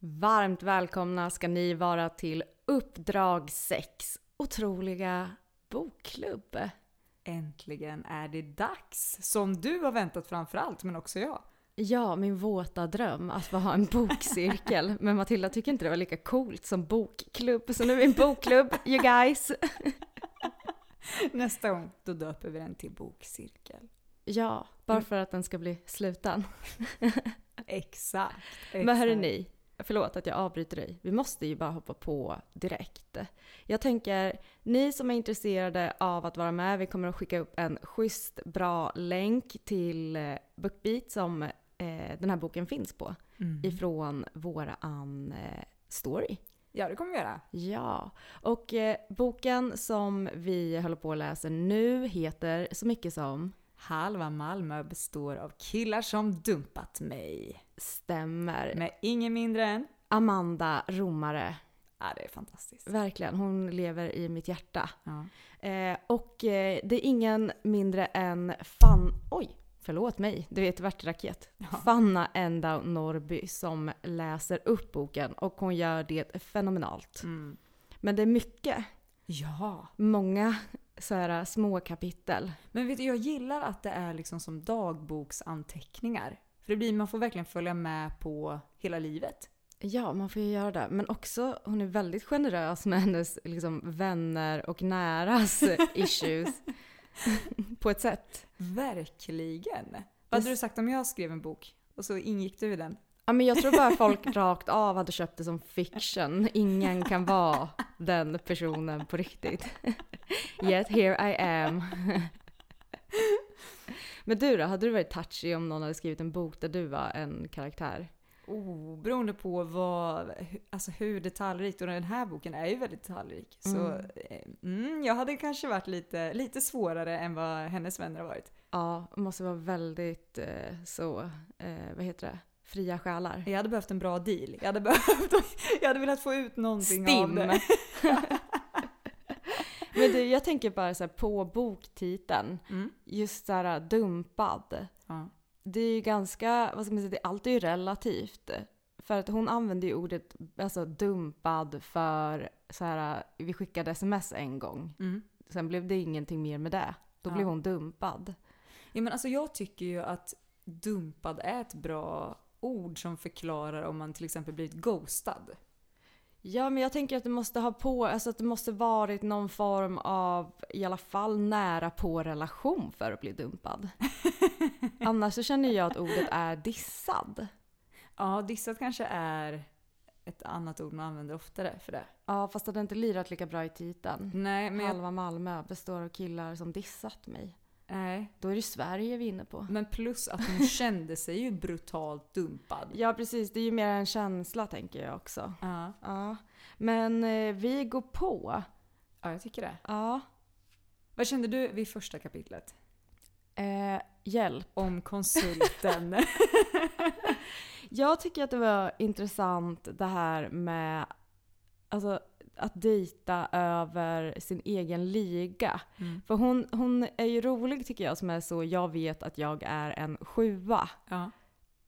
Varmt välkomna ska ni vara till Uppdrag 6. Otroliga bokklubb. Äntligen är det dags. Som du har väntat framförallt, men också jag. Ja, min våta dröm att få ha en bokcirkel. Men Matilda tycker inte det var lika coolt som bokklubb. Så nu är vi en bokklubb, you guys. Nästa gång, då döper vi den till bokcirkel. Ja, bara för att den ska bli slutan. Exakt. Men hörrni. Förlåt att jag avbryter dig. Vi måste ju bara hoppa på direkt. Jag tänker, ni som är intresserade av att vara med, vi kommer att skicka upp en schysst bra länk till BookBeat som den här boken finns på. Mm. Ifrån våran story. Ja, det kommer vi göra. Ja, och boken som vi håller på att läsa nu heter så mycket som Halva Malmö består av killar som dumpat mig. Stämmer. Med ingen mindre än Amanda Romare. Ja, det är fantastiskt. Verkligen, hon lever i mitt hjärta. Ja. Och det är ingen mindre än Fanna Enda Norby som läser upp boken. Och hon gör det fenomenalt. Mm. Men det är mycket. Ja. Många så här små kapitel. Men vet du, jag gillar att det är liksom som dagboksanteckningar. För det blir, man får verkligen följa med på hela livet. Ja, man får ju göra det. Men också, hon är väldigt generös med hennes liksom, vänner och näras issues. På ett sätt. Verkligen. Vad hade du sagt om jag skrev en bok? Och så ingick du i den. Ja, men jag tror bara folk rakt av hade köpt det som fiction. Ingen kan vara den personen på riktigt. Yet here I am. Men du då, hade du varit touchy om någon hade skrivit en bok där du var en karaktär? Beroende på hur detaljrikt, och den här boken är ju väldigt detaljrik. Så jag hade kanske varit lite svårare än vad hennes vänner har varit. Ja, måste vara väldigt vad heter det? Fria själar. Jag hade behövt en bra deal. Jag hade velat få ut någonting av det. Men du, jag tänker bara så här, på boktiteln. Mm. Just så här dumpad. Ja. Det är ju ganska, vad ska man säga, det är alltid relativt. För att hon använder ju ordet alltså dumpad för så här, vi skickade sms en gång. Mm. Sen blev det ingenting mer med det. Då blev hon dumpad. Ja, men alltså jag tycker ju att dumpad är ett bra ord som förklarar om man till exempel blivit ghostad. Ja, men jag tänker att det måste ha på, alltså att det måste varit någon form av i alla fall nära på relation för att bli dumpad. Annars så känner jag att ordet är dissad. Ja, dissad kanske är ett annat ord man använder oftare för det. Ja, fast det hade inte lirat lika bra i titeln. Nej, men Halva Malmö består av killar som dissat mig. Nej. Då är det Sverige vi är inne på. Men plus att hon kände sig ju brutalt dumpad. Ja, precis. Det är ju mer en känsla, tänker jag också. Ja. Men vi går på. Ja, jag tycker det. Ja. Vad kände du vid första kapitlet? Hjälp om konsulten. Jag tycker att det var intressant det här med alltså, att dejta över sin egen liga. Mm. För hon är ju rolig tycker jag som är så, jag vet att jag är en 7:a. Ja.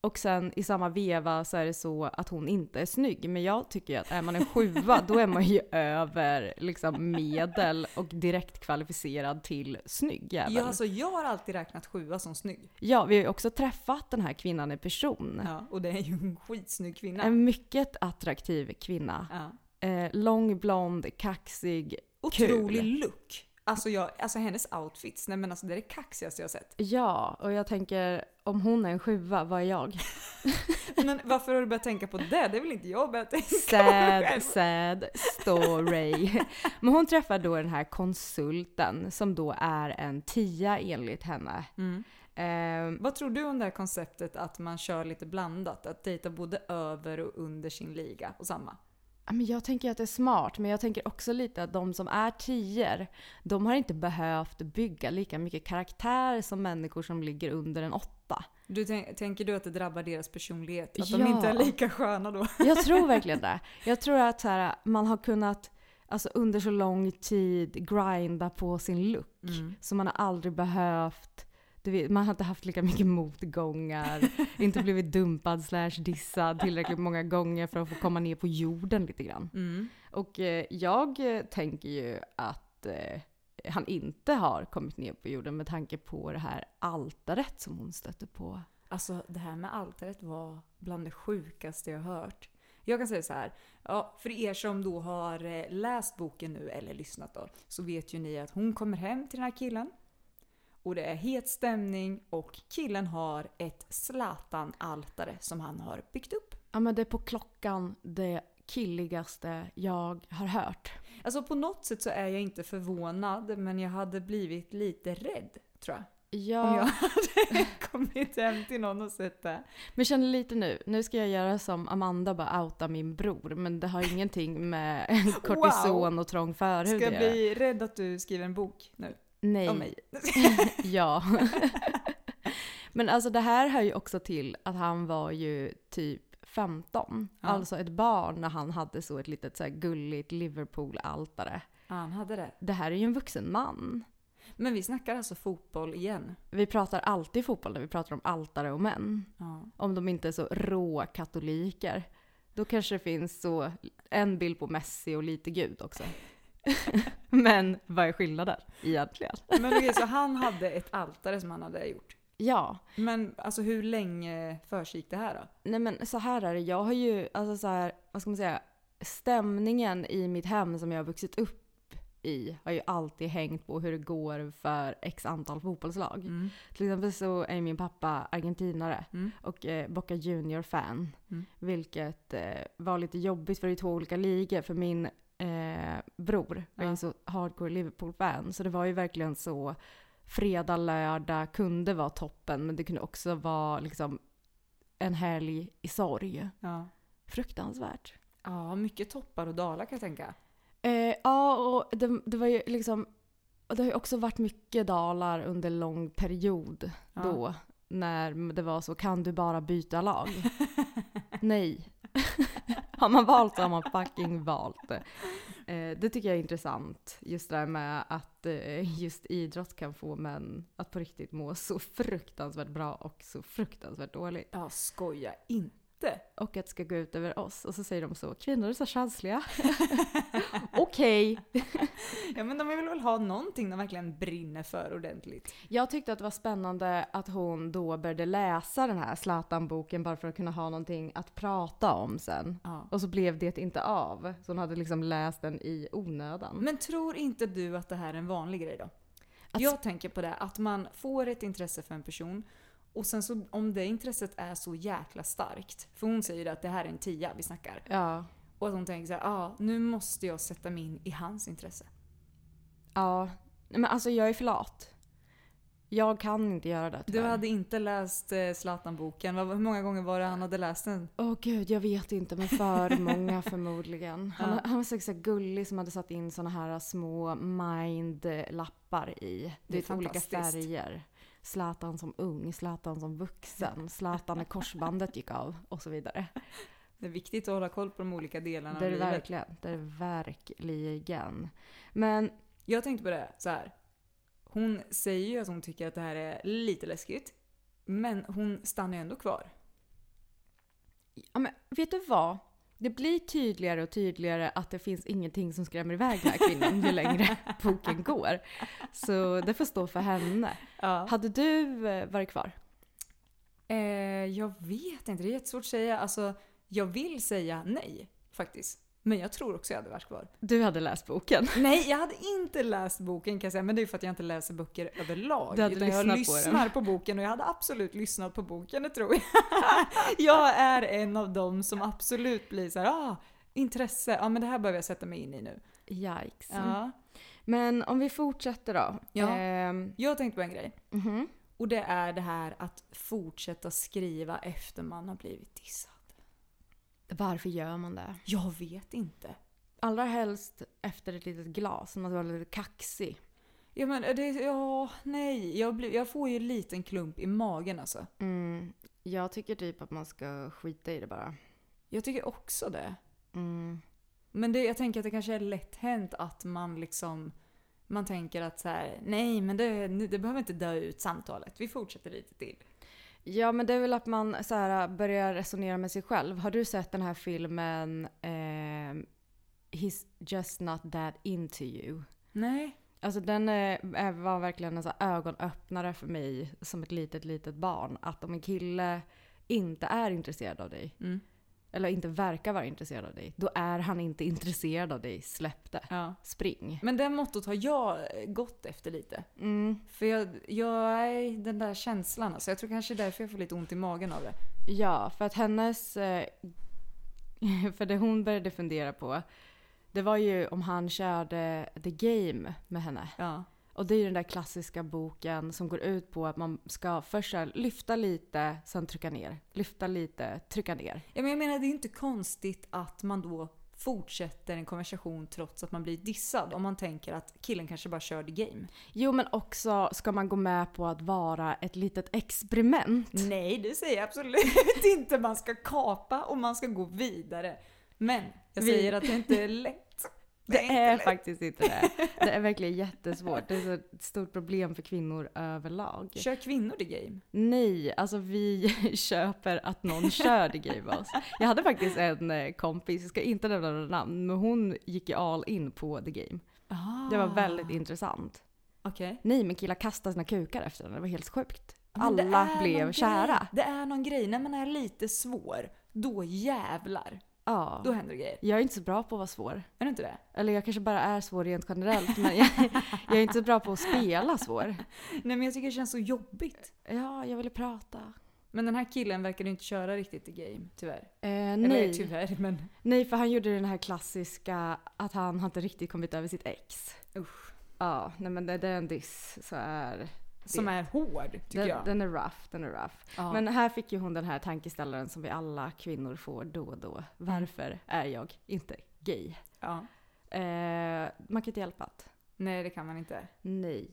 Och sen i samma veva så är det så att hon inte är snygg. Men jag tycker att är man en 7:a då är man ju över liksom, medel och direkt kvalificerad till snygg. Även. Ja, alltså jag har alltid räknat 7:a som snygg. Ja, vi har ju också träffat den här kvinnan i person. Ja, och det är ju en skitsnygg kvinna. En mycket attraktiv kvinna. Ja. Lång, blond, kaxig, otrolig kul. Look. Alltså hennes outfits, nej men alltså det är det kaxigaste jag har sett. Ja, och jag tänker, om hon är en 7:a, vad är jag? Men varför har du börjat tänka på det? Det är väl inte jag börjat tänka på. Sad story. Men hon träffar då den här konsulten som då är en 10:a enligt henne. Mm. Vad tror du om det här konceptet att man kör lite blandat? Att dejta både över och under sin liga och samma? Men jag tänker att det är smart, men jag tänker också lite att de som är 10:or, de har inte behövt bygga lika mycket karaktär som människor som ligger under en 8. Tänker du att det drabbar deras personlighet? Att de inte är lika sköna då? Jag tror verkligen det. Jag tror att så här, man har kunnat alltså, under så lång tid grinda på sin look. Mm. Så man har aldrig behövt, man har inte haft lika mycket motgångar, inte blivit dumpad /dissad tillräckligt många gånger för att få komma ner på jorden lite grann. Mm. Och jag tänker ju att han inte har kommit ner på jorden med tanke på det här altaret som hon stötte på. Alltså det här med altaret var bland det sjukaste jag hört. Jag kan säga så här, ja, för er som då har läst boken nu eller lyssnat då, så vet ju ni att hon kommer hem till den här killen. Och det är het stämning och killen har ett Zlatan-altare som han har byggt upp. Ja, men det är på klockan det killigaste jag har hört. Alltså på något sätt så är jag inte förvånad, men jag hade blivit lite rädd, tror jag. Ja. Om jag hade kommit hem till någon och sett det. Men känner lite nu ska jag göra som Amanda, bara outa min bror. Men det har ingenting med kortison och trång förhud. Ska jag bli rädd att du skriver en bok nu? Nej. Om mig. Ja. Men alltså det här hör ju också till att han var ju typ 15. Ja. Alltså ett barn när han hade så ett litet så här gulligt Liverpool-altare. Ja, han hade det. Det här är ju en vuxen man. Men vi snackar alltså fotboll igen. Vi pratar alltid fotboll när vi pratar om altare och män. Ja. Om de inte är så rå katoliker. Då kanske det finns så en bild på Messi och lite Gud också. Men vad är skillnaden egentligen? Men okej, så han hade ett altare som han hade gjort. Ja. Men alltså hur länge försiggick det här då? Nej men så här är det, jag har ju alltså så här, vad ska man säga, stämningen i mitt hem som jag har vuxit upp i har ju alltid hängt på hur det går för x antal fotbollslag. Mm. Till exempel så är min pappa argentinare och Boca Junior fan, vilket var lite jobbigt för det är två olika ligor för min bror var ju så hardcore Liverpool-fan, så det var ju verkligen så fredag, lördag kunde vara toppen, men det kunde också vara liksom en helg i sorg. Ja. Fruktansvärt. Ja, mycket toppar och dalar kan jag tänka. Ja, och det var ju liksom, och det har ju också varit mycket dalar under lång period då, när det var så, kan du bara byta lag? Nej. Har man valt så har man fucking valt. Det tycker jag är intressant. Just det här med att just idrott kan få män att på riktigt må så fruktansvärt bra och så fruktansvärt dåligt. Ja, skoja inte. Och att det ska gå ut över oss. Och så säger de så, kvinnor är så känsliga. Okej. Ja, men de vill väl ha någonting de verkligen brinner för ordentligt. Jag tyckte att det var spännande att hon då började läsa den här Zlatan-boken bara för att kunna ha någonting att prata om sen. Ja. Och så blev det inte av. Så hon hade liksom läst den i onödan. Men tror inte du att det här är en vanlig grej då? Jag tänker på det, att man får ett intresse för en person. Och sen så, om det intresset är så jäkla starkt. För hon säger att det här är en 10:a vi snackar. Ja. Och att hon tänker så här, nu måste jag sätta mig in i hans intresse. Ja, men alltså jag är för lat. Jag kan inte göra det. Tyvärr. Du hade inte läst Zlatan-boken. Hur många gånger var det han hade läst den? Åh gud, jag vet inte, men för många förmodligen. Han var så gullig som hade satt in såna här små mind-lappar i. Det är olika färger. Zlatan som ung, Zlatan som vuxen, Zlatan när korsbandet gick av och så vidare. Det är viktigt att hålla koll på de olika delarna. Det är verkligen, det är verkligen. Men jag tänkte på det så här. Hon säger ju att hon tycker att det här är lite läskigt, men hon stannar ju ändå kvar. Ja, men vet du vad? Det blir tydligare och tydligare att det finns ingenting som skrämmer iväg den här kvinnan ju längre boken går. Så det får stå för henne. Ja. Hade du varit kvar? Jag vet inte, det är jättesvårt att säga. Alltså, jag vill säga nej faktiskt. Men jag tror också jag hade varit kvar. Du hade läst boken. Nej, jag hade inte läst boken kan jag säga. Men det är ju för att jag inte läser böcker överlag. Jag lyssnar på boken och jag hade absolut lyssnat på boken, det tror jag. Jag är en av dem som absolut blir så här, intresse. Ja, men det här behöver jag sätta mig in i nu. Yikes. Ja. Men om vi fortsätter då. Ja. Jag tänkte på en grej. Mm-hmm. Och det är det här att fortsätta skriva efter man har blivit dissad. Varför gör man det? Jag vet inte. Allra helst efter ett litet glas. Man ska vara lite kaxig. Ja, men det, nej. Jag får ju en liten klump i magen alltså. Mm. Jag tycker typ att man ska skita i det bara. Jag tycker också det. Mm. Men det, jag tänker att det kanske är lätt hänt att man liksom... Man tänker att så här, nej men det behöver inte dö ut samtalet. Vi fortsätter lite till. Ja, men det är väl att man så här, börjar resonera med sig själv. Har du sett den här filmen He's Just Not That Into You? Nej. Alltså den var verkligen en så här ögonöppnare för mig som ett litet barn. Att om en kille inte är intresserad av dig, eller inte verkar vara intresserad av dig, då är han inte intresserad av dig. Släpp det. Ja. Spring. Men det mottot har jag gått efter lite. Mm. För jag är den där känslan. Alltså. Jag tror kanske därför jag får lite ont i magen av det. Ja, för att det hon började fundera på, det var ju om han körde The Game med henne. Ja. Och det är ju den där klassiska boken som går ut på att man ska först lyfta lite, sen trycka ner. Lyfta lite, trycka ner. Ja, men jag menar, det är inte konstigt att man då fortsätter en konversation trots att man blir dissad. Om man tänker att killen kanske bara körde game. Jo, men också ska man gå med på att vara ett litet experiment. Nej, det säger jag absolut inte. Man ska kapa och man ska gå vidare. Men jag säger att det inte är lätt. Det är faktiskt inte det. Det är verkligen jättesvårt. Det är ett stort problem för kvinnor överlag. Kör kvinnor det game? Nej, alltså vi köper att någon kör det game oss. Jag hade faktiskt en kompis, jag ska inte nämna några namn, men hon gick ju all in på the game. Ah. Det var väldigt intressant. Okay. Nej, men killar kastade sina kukar efter den. Det var helt sjukt. Alla blev kära. Det är någon grej, när man är lite svår, då jävlar. Ja. Då händer det grejer. Jag är inte så bra på att vara svår. Är du inte det? Eller jag kanske bara är svår rent generellt. Men jag är inte så bra på att spela svår. Nej, men jag tycker det känns så jobbigt. Ja, jag ville prata. Men den här killen verkar inte köra riktigt i game, tyvärr. Nej. Tyvärr, men... Nej, för han gjorde den här klassiska att han inte riktigt kommit över sitt ex. Usch. Ja, nej, men det är en diss så är... Som är hård, tycker jag. Den är rough. Ja. Men här fick ju hon den här tankeställaren som vi alla kvinnor får då och då. Varför är jag inte gay? Ja. Man kan inte hjälpa det. Nej, det kan man inte. Nej.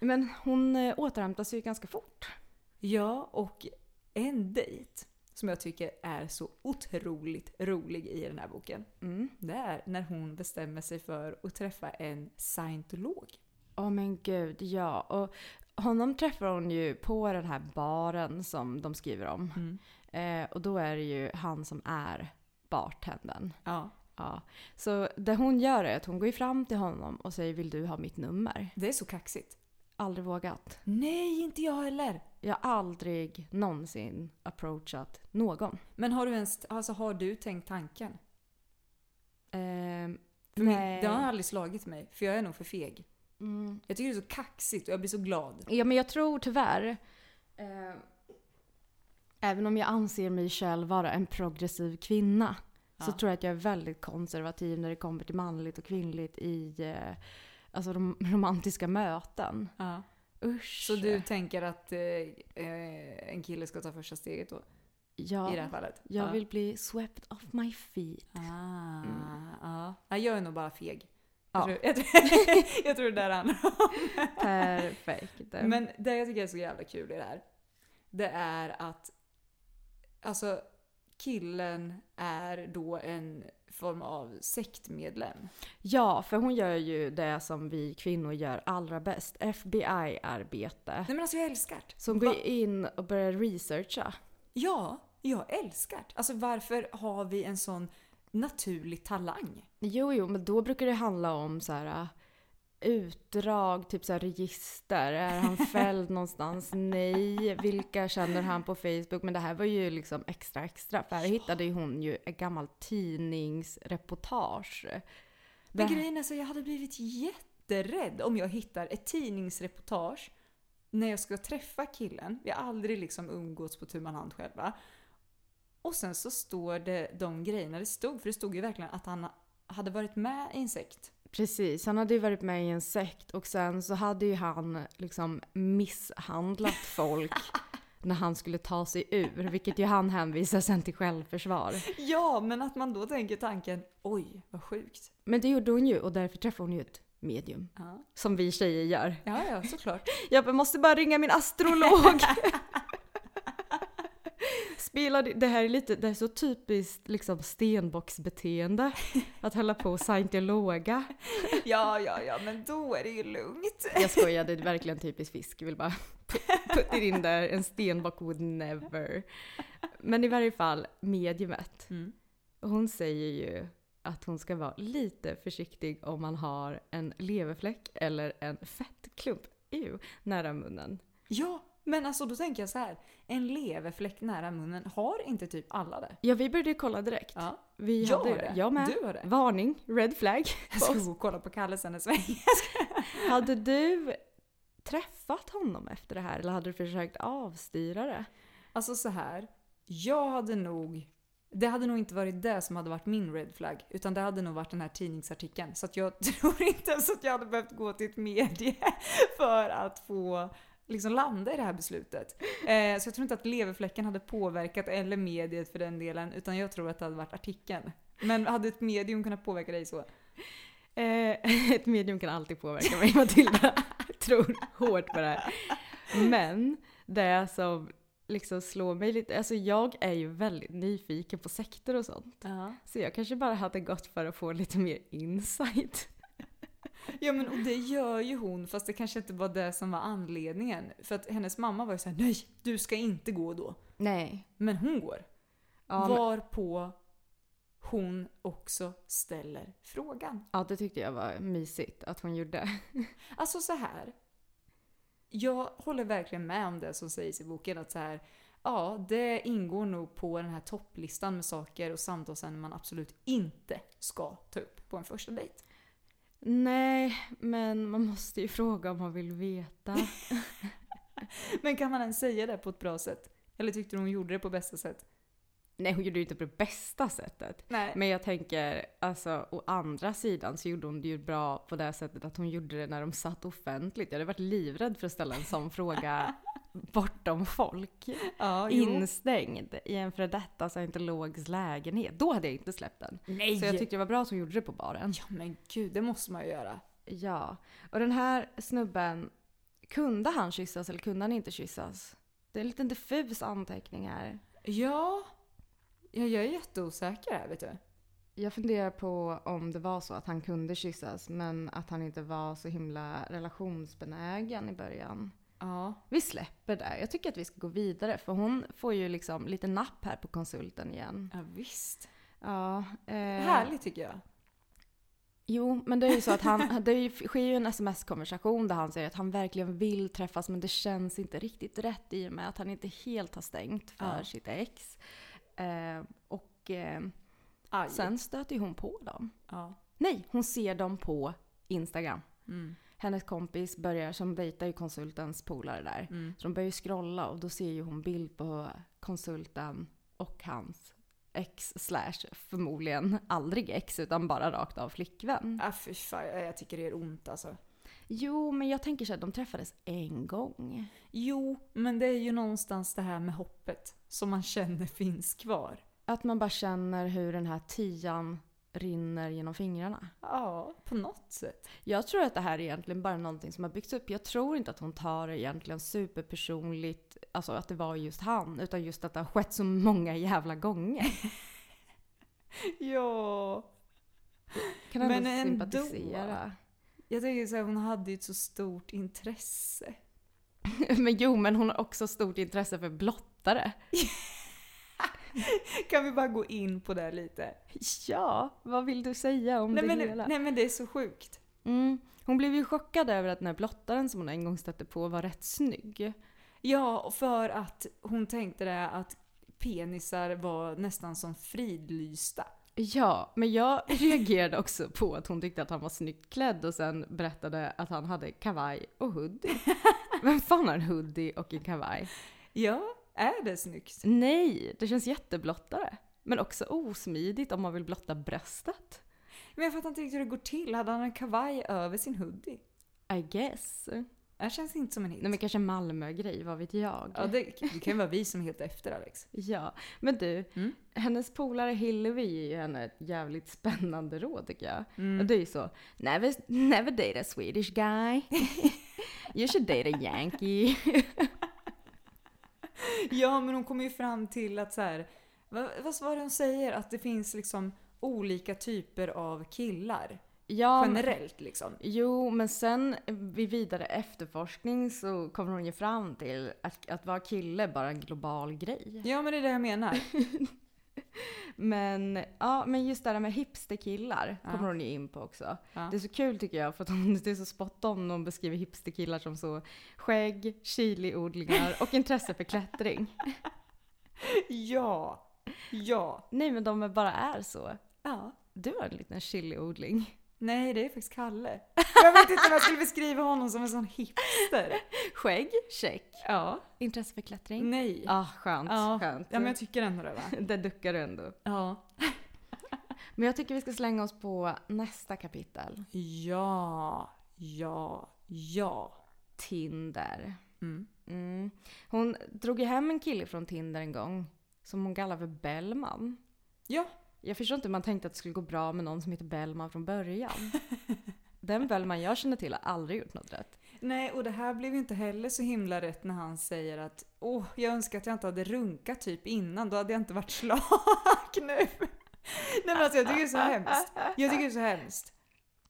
Men hon återhämtar sig ju ganska fort. Ja, och en dejt som jag tycker är så otroligt rolig i den här boken. Mm. Det är när hon bestämmer sig för att träffa en scientolog. Åh, men gud, ja. Och honom träffar hon ju på den här baren som de skriver om. Mm. Och då är det ju han som är bartendern. Ja. Ja. Så det hon gör är att hon går fram till honom och säger, vill du ha mitt nummer? Det är så kaxigt. Aldrig vågat. Nej, inte jag heller. Jag har aldrig någonsin approachat någon. Men har du ens, alltså, har du tänkt tanken? Nej. Det har aldrig slagit mig, för jag är nog för feg. Mm. Jag tycker det är så kaxigt och jag blir så glad. Ja, men jag tror tyvärr även om jag anser mig själv vara en progressiv kvinna, ja, så tror jag att jag är väldigt konservativ när det kommer till manligt och kvinnligt i alltså de romantiska möten. Ja. Usch. Så du tänker att en kille ska ta första steget då? Ja, i det här fallet. Jag vill bli swept off my feet. Ah, ja. Jag är nog bara feg. Ja. Jag tror det där handlar om. Perfekt. Men det jag tycker är så jävla kul i det här, det är att alltså killen är då en form av sektmedlem. Ja, för hon gör ju det som vi kvinnor gör allra bäst. FBI-arbete. Nej men alltså jag älskar det. Som går in och börjar researcha. Ja, jag älskar det. Alltså varför har vi en sån naturlig talang? Jo, men då brukar det handla om så här utdrag, typ så här register. Är han fälld någonstans? Nej. Vilka känner han på Facebook? Men det här var ju liksom extra. För här hittade ju hon ju ett gammalt tidningsreportage. Men grejen är så, jag hade blivit jätterädd om jag hittar ett tidningsreportage när jag ska träffa killen. Vi har aldrig liksom umgåtts på tu man hand själva. Och sen så står det de grejerna det stod. För det stod ju verkligen att han hade varit med i en sekt. Precis, han hade ju varit med i en sekt och sen så hade ju han liksom misshandlat folk när han skulle ta sig ur, vilket ju han hänvisar sen till självförsvar. Ja, men att man då tänker tanken, oj, vad sjukt. Men det gjorde hon ju och därför träffade hon ju ett medium, som vi tjejer gör. Ja, såklart. Jag måste bara ringa min astrolog. Det här är lite, det är så typiskt liksom stenbocksbeteende att hålla på och scientologa. Ja, men då är det ju lugnt. Jag skojade, det är verkligen typiskt fisk. Jag vill bara putta in där, en stenbock would never. Men i varje fall, mediumet. Hon säger ju att hon ska vara lite försiktig om man har en leverfläck eller en fettklump nära munnen. Ja. Men alltså då tänker jag så här, en leverfläck nära munnen har inte typ alla det. Ja, vi började kolla direkt. Ja. Vi hade det. Jag med. Du har det. Varning, red flag. Jag ska gå och kolla på Kalle sen i sväng. Hade du träffat honom efter det här eller hade du försökt avstyra det? Alltså så här, det hade nog inte varit det som hade varit min red flag, utan det hade nog varit den här tidningsartikeln. Så att jag tror inte ens att jag hade behövt gå till ett medie för att få liksom landa i det här beslutet. Så jag tror inte att leverfläcken hade påverkat eller mediet för den delen, utan jag tror att det hade varit artikeln. Men hade ett medium kunnat påverka dig så? Ett medium kan alltid påverka mig, Matilda. Jag tror hårt på det här. Men det som liksom slår mig lite, alltså jag är ju väldigt nyfiken på sekter och sånt. Så jag kanske bara hade gått för att få lite mer insight. Ja, men och det gör ju hon, fast det kanske inte var det som var anledningen. För att hennes mamma var ju så här: nej, du ska inte gå då. Nej. Men hon går. Ja, varpå hon också ställer frågan. Ja, det tyckte jag var mysigt att hon gjorde. Alltså så här, jag håller verkligen med om det som sägs i boken, att så här, ja, det ingår nog på den här topplistan med saker och samtalsämnen man absolut inte ska ta upp på en första dejt. Nej, men man måste ju fråga om man vill veta. Men kan man ens säga det på ett bra sätt? Eller tyckte du hon gjorde det på bästa sätt? Nej, hon gjorde det inte på det bästa sättet. Nej. Men jag tänker, alltså, å andra sidan så gjorde hon det ju bra på det sättet att hon gjorde det när de satt offentligt. Jag hade varit livrädd för att ställa en sån fråga bortom folk. Ja, instängd i en för detta så inte lågs lägenhet. Då hade jag inte släppt den. Nej. Så jag tyckte det var bra att hon gjorde det på baren. Ja, men gud, det måste man ju göra. Ja, och den här snubben, kunde han kyssas eller kunde han inte kyssas? Det är en liten diffus anteckning här. Ja, jag är jätteosäker här, vet du. Jag funderar på om det var så att han kunde kyssas, men att han inte var så himla relationsbenägen i början. Ja. Vi släpper där. Jag tycker att vi ska gå vidare, för hon får ju liksom lite napp här på konsulten igen. Ja, visst. Ja, härligt tycker jag. Jo, men det är ju så att det sker ju en sms-konversation där han säger att han verkligen vill träffas, men det känns inte riktigt rätt i och med att han inte helt har stängt för sitt ex. Sen stöter hon på dem. Ja. Nej, hon ser dem på Instagram. Hennes kompis börjar, som dejtar ju konsultens polare där. Så de börjar ju scrolla och då ser ju hon bild på konsulten och hans ex / förmodligen aldrig ex utan bara rakt av flickvän. Ja, fy fan, jag tycker det är ont alltså. Jo, men jag tänker så att de träffades en gång. Jo, men det är ju någonstans det här med hoppet som man känner finns kvar. Att man bara känner hur den här tian rinner genom fingrarna. Ja, på något sätt. Jag tror att det här är egentligen bara någonting som har byggts upp. Jag tror inte att hon tar det egentligen superpersonligt, alltså att det var just han, utan just att det har skett så många jävla gånger. Ja. Kan ändå men sympatisera. Ändå. Jag tänker så här, hon hade ju ett så stort intresse. Men jo, men hon har också stort intresse för blottare. Kan vi bara gå in på det lite? Ja, vad vill du säga om det hela? Nej, men det är så sjukt. Mm. Hon blev ju chockad över att den här blottaren som hon en gång stötte på var rätt snygg. Ja, för att hon tänkte det att penisar var nästan som fridlysta. Ja, men jag reagerade också på att hon tyckte att han var snyggt klädd och sen berättade att han hade kavaj och hoodie. Vem fan har en hoodie och en kavaj? Ja, är det snyggt? Nej, det känns jätteblottare. Men också osmidigt om man vill blotta bröstet. Men jag fattar inte riktigt hur det går till. Hade han en kavaj över sin hoodie? I guess. Det känns inte som en hit. Nej, men kanske en Malmö-grej, vad vet jag. Ja, det kan ju vara vi som heter efter, Alex. Ja, men du, hennes polare Hillevi ger henne ett jävligt spännande råd, tycker jag. Mm. Och det är ju så, never date a Swedish guy. You should date a Yankee. Ja, men hon kommer ju fram till att så här, vad var det hon säger? Att det finns liksom olika typer av killar. Ja, generellt liksom. Jo, men sen vid vidare efterforskning så kommer hon ju fram till att vara kille bara en global grej. Ja, men det är det jag menar. men just det där med hipsterkillar kommer hon ju in på också. Ja. Det är så kul tycker jag för att det är så spot on när hon beskriver hipsterkillar som så skägg, chiliodlingar och intresse för klättring. Ja. Nej, men de bara är så. Ja. Du har en liten chiliodling. Nej, det är faktiskt Kalle. Jag vet inte om jag skulle beskriva honom som en sån hipster. Skägg, check. Ja. Intresse för klättring? Nej. Skönt. Ja, men jag tycker ändå det, va? Det duckar du ändå. Ja. Men jag tycker vi ska slänga oss på nästa kapitel. Ja. Tinder. Mm. Hon drog ju hem en kille från Tinder en gång som hon kallar för Bellman. Ja. Jag förstår inte hur man tänkte att det skulle gå bra med någon som heter Bellman från början. Den Bellman jag känner till har aldrig gjort något rätt. Nej, och det här blev ju inte heller så himla rätt när han säger att jag önskar att jag inte hade runkat typ innan, då hade jag inte varit slak nu. Nej, men alltså, jag tycker det är så hemskt.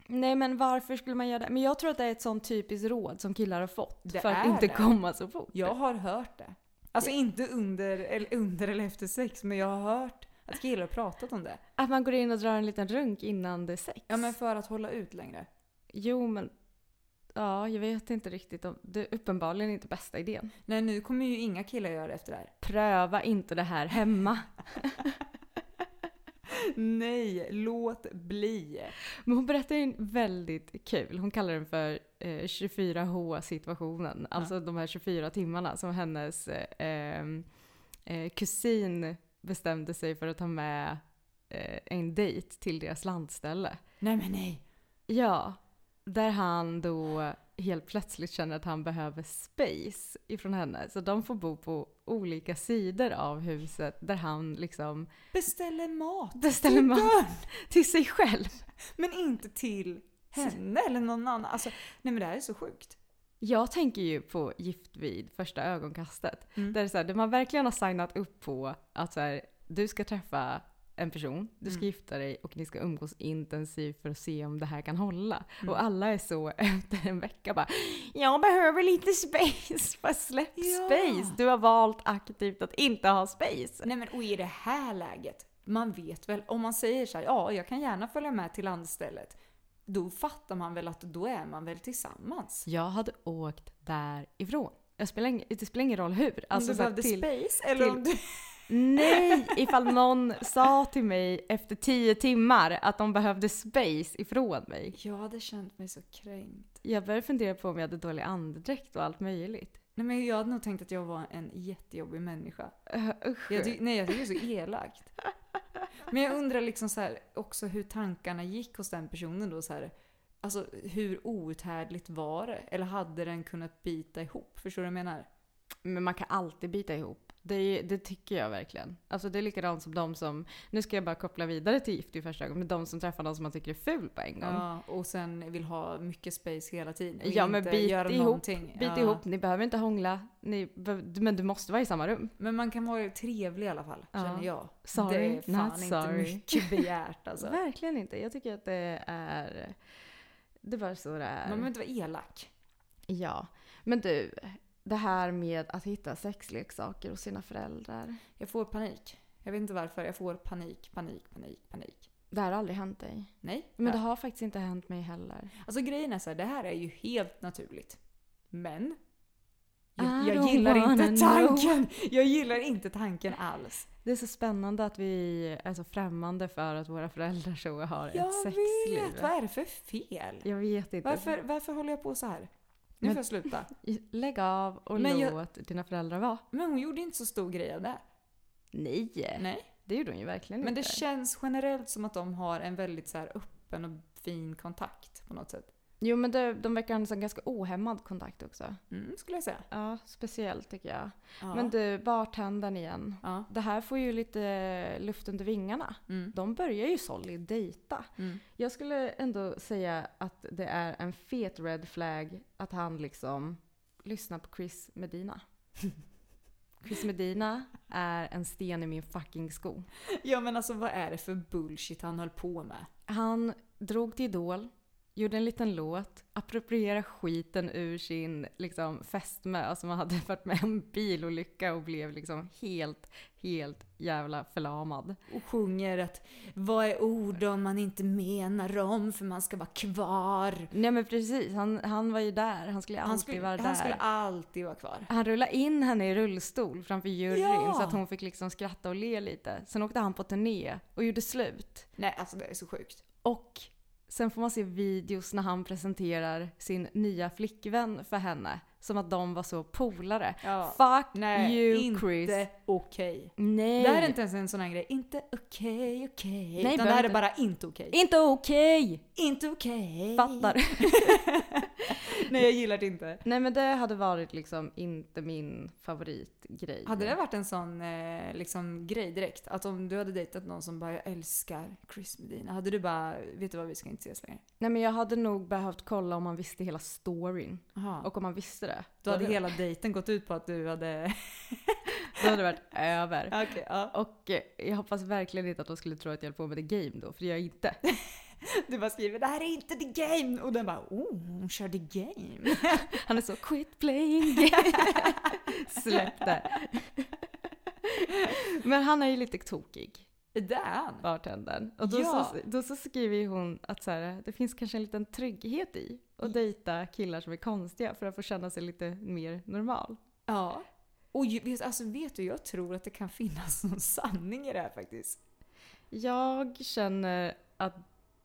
Nej, men varför skulle man göra det? Men jag tror att det är ett sånt typiskt råd som killar har fått det för att inte komma så fort. Jag har hört det. Alltså inte under eller efter sex, men jag har hört att killar har pratat om det. Att man går in och drar en liten runk innan det är sex. Ja, men för att hålla ut längre. Jo, men ja, jag vet inte riktigt. Det är uppenbarligen inte bästa idén. Nej, nu kommer ju inga killar göra det efter det här. Pröva inte det här hemma. Nej, låt bli. Men hon berättar en väldigt kul. Hon kallar den för 24H-situationen. Ja. Alltså de här 24 timmarna som hennes kusin bestämde sig för att ta med en dejt till deras landställe. Nej. Ja, där han då helt plötsligt känner att han behöver space ifrån henne. Så de får bo på olika sidor av huset där han liksom beställer mat till sig själv. Men inte till henne eller någon annan. Alltså, nej, men det här är så sjukt. Jag tänker ju på Gift vid första ögonkastet. Där det är så här, där man verkligen har signat upp på att så här, du ska träffa en person, du ska gifta dig och ni ska umgås intensivt för att se om det här kan hålla. Och alla är så efter en vecka bara, jag behöver lite space. Bara släpp space. Du har valt aktivt att inte ha space. Nej, men och i det här läget, man vet väl, om man säger så här, ja, jag kan gärna följa med till landstället. Då fattar man väl att då är man väl tillsammans. Jag hade åkt därifrån. Det spelar ingen roll hur. Alltså, om du behövde space? Eller om du... Nej, ifall någon sa till mig efter 10 timmar att de behövde space ifrån mig. Jag hade känt mig så kränkt. Jag började fundera på om jag hade dålig andedräkt och allt möjligt. Nej, men jag hade nog tänkt att jag var en jättejobbig människa. Jag tycker det är så elakt. Men jag undrar liksom så här också hur tankarna gick hos den personen då så här, alltså hur outhärdligt var det? Eller hade den kunnat bita ihop? Förstår du vad jag menar? Men man kan alltid bita ihop. Det tycker jag verkligen. Alltså det är likadant som de som, nu ska jag bara koppla vidare till gift i första gången, men de som träffar någon som man tycker är ful på en gång. Ja, och sen vill ha mycket space hela tiden. Ja, men bit ihop. Ni behöver inte hångla, men du måste vara i samma rum. Men man kan vara trevlig i alla fall, känner jag. Sorry, det är fan not sorry. Inte mycket begärt alltså. Verkligen inte. Jag tycker att det är bara så det är. Man behöver inte vara elak. Ja, men du, det här med att hitta sexleksaker hos sina föräldrar. Jag får panik. Jag vet inte varför. Jag får panik. Det har aldrig hänt dig. Nej. Men det har faktiskt inte hänt mig heller. Alltså grejen är så här, det här är ju helt naturligt. Men jag gillar inte tanken. Jag gillar inte tanken alls. Det är så spännande att vi är så främmande för att våra föräldrar så har ett sexliv. Jag vet. Vad är det för fel? Jag vet inte. Varför håller jag på så här? Nu får jag sluta. Lägg av och låt dina föräldrar vara. Men hon gjorde inte så stor grej av det. Nej. Det gjorde hon ju verkligen inte. Men det känns generellt som att de har en väldigt så här öppen och fin kontakt på något sätt. Jo, men de verkar ha en ganska ohämmad kontakt också. Mm, skulle jag säga. Ja, speciellt tycker jag. Ja. Men du, bartendern igen. Ja. Det här får ju lite luft under vingarna. Mm. De börjar ju solid dejta. Mm. Jag skulle ändå säga att det är en fet red flag att han liksom lyssnar på Chris Medina. Chris Medina är en sten i min fucking sko. Ja, men alltså vad är det för bullshit han höll på med? Han drog till Idol. Gjorde en liten låt, appropriera skiten ur sin liksom, fästmö. Alltså man hade varit med en bilolycka och blev liksom helt jävla förlamad. Och sjunger att vad är ord om man inte menar om för man ska vara kvar. Nej men precis, han var ju där. Han skulle alltid vara kvar. Han rullade in henne i rullstol framför juryn så att hon fick liksom skratta och le lite. Sen åkte han på turné och gjorde slut. Nej alltså det är så sjukt. Och sen får man se videos när han presenterar sin nya flickvän för henne. Som att de var så polare. Ja. Fuck you, Chris. Inte okej. Nej. Det här är inte ens en sån här grej. Inte okej. Nej, utan det här är bara inte okej. Inte okej! Inte okej! Fattar. Nej, jag gillar det inte. Nej, men det hade varit liksom inte min favoritgrej. Hade det varit en sån liksom, grej direkt? Att om du hade dejtat någon som bara, jag älskar Chris Medina. Hade du bara, vet du vad, vi ska inte ses längre. Nej, men jag hade nog behövt kolla om man visste hela storyn. Aha. Och om man visste det. Då hade hela dejten gått ut på att du hade... Då hade det varit över. Okay, ja. Och jag hoppas verkligen inte att de skulle tro att jag höll på med The Game då. För det gör jag inte. Du bara skriver, det här är inte The Game. Och den bara, hon kör The Game. Han är så, quit playing game. Släpp det. Men han är ju lite tokig. Bartendern. Och då så skriver hon att så här, det finns kanske en liten trygghet i att dejta killar som är konstiga för att få känna sig lite mer normal. Ja. Och alltså, vet du, jag tror att det kan finnas någon sanning i det här faktiskt. Jag känner att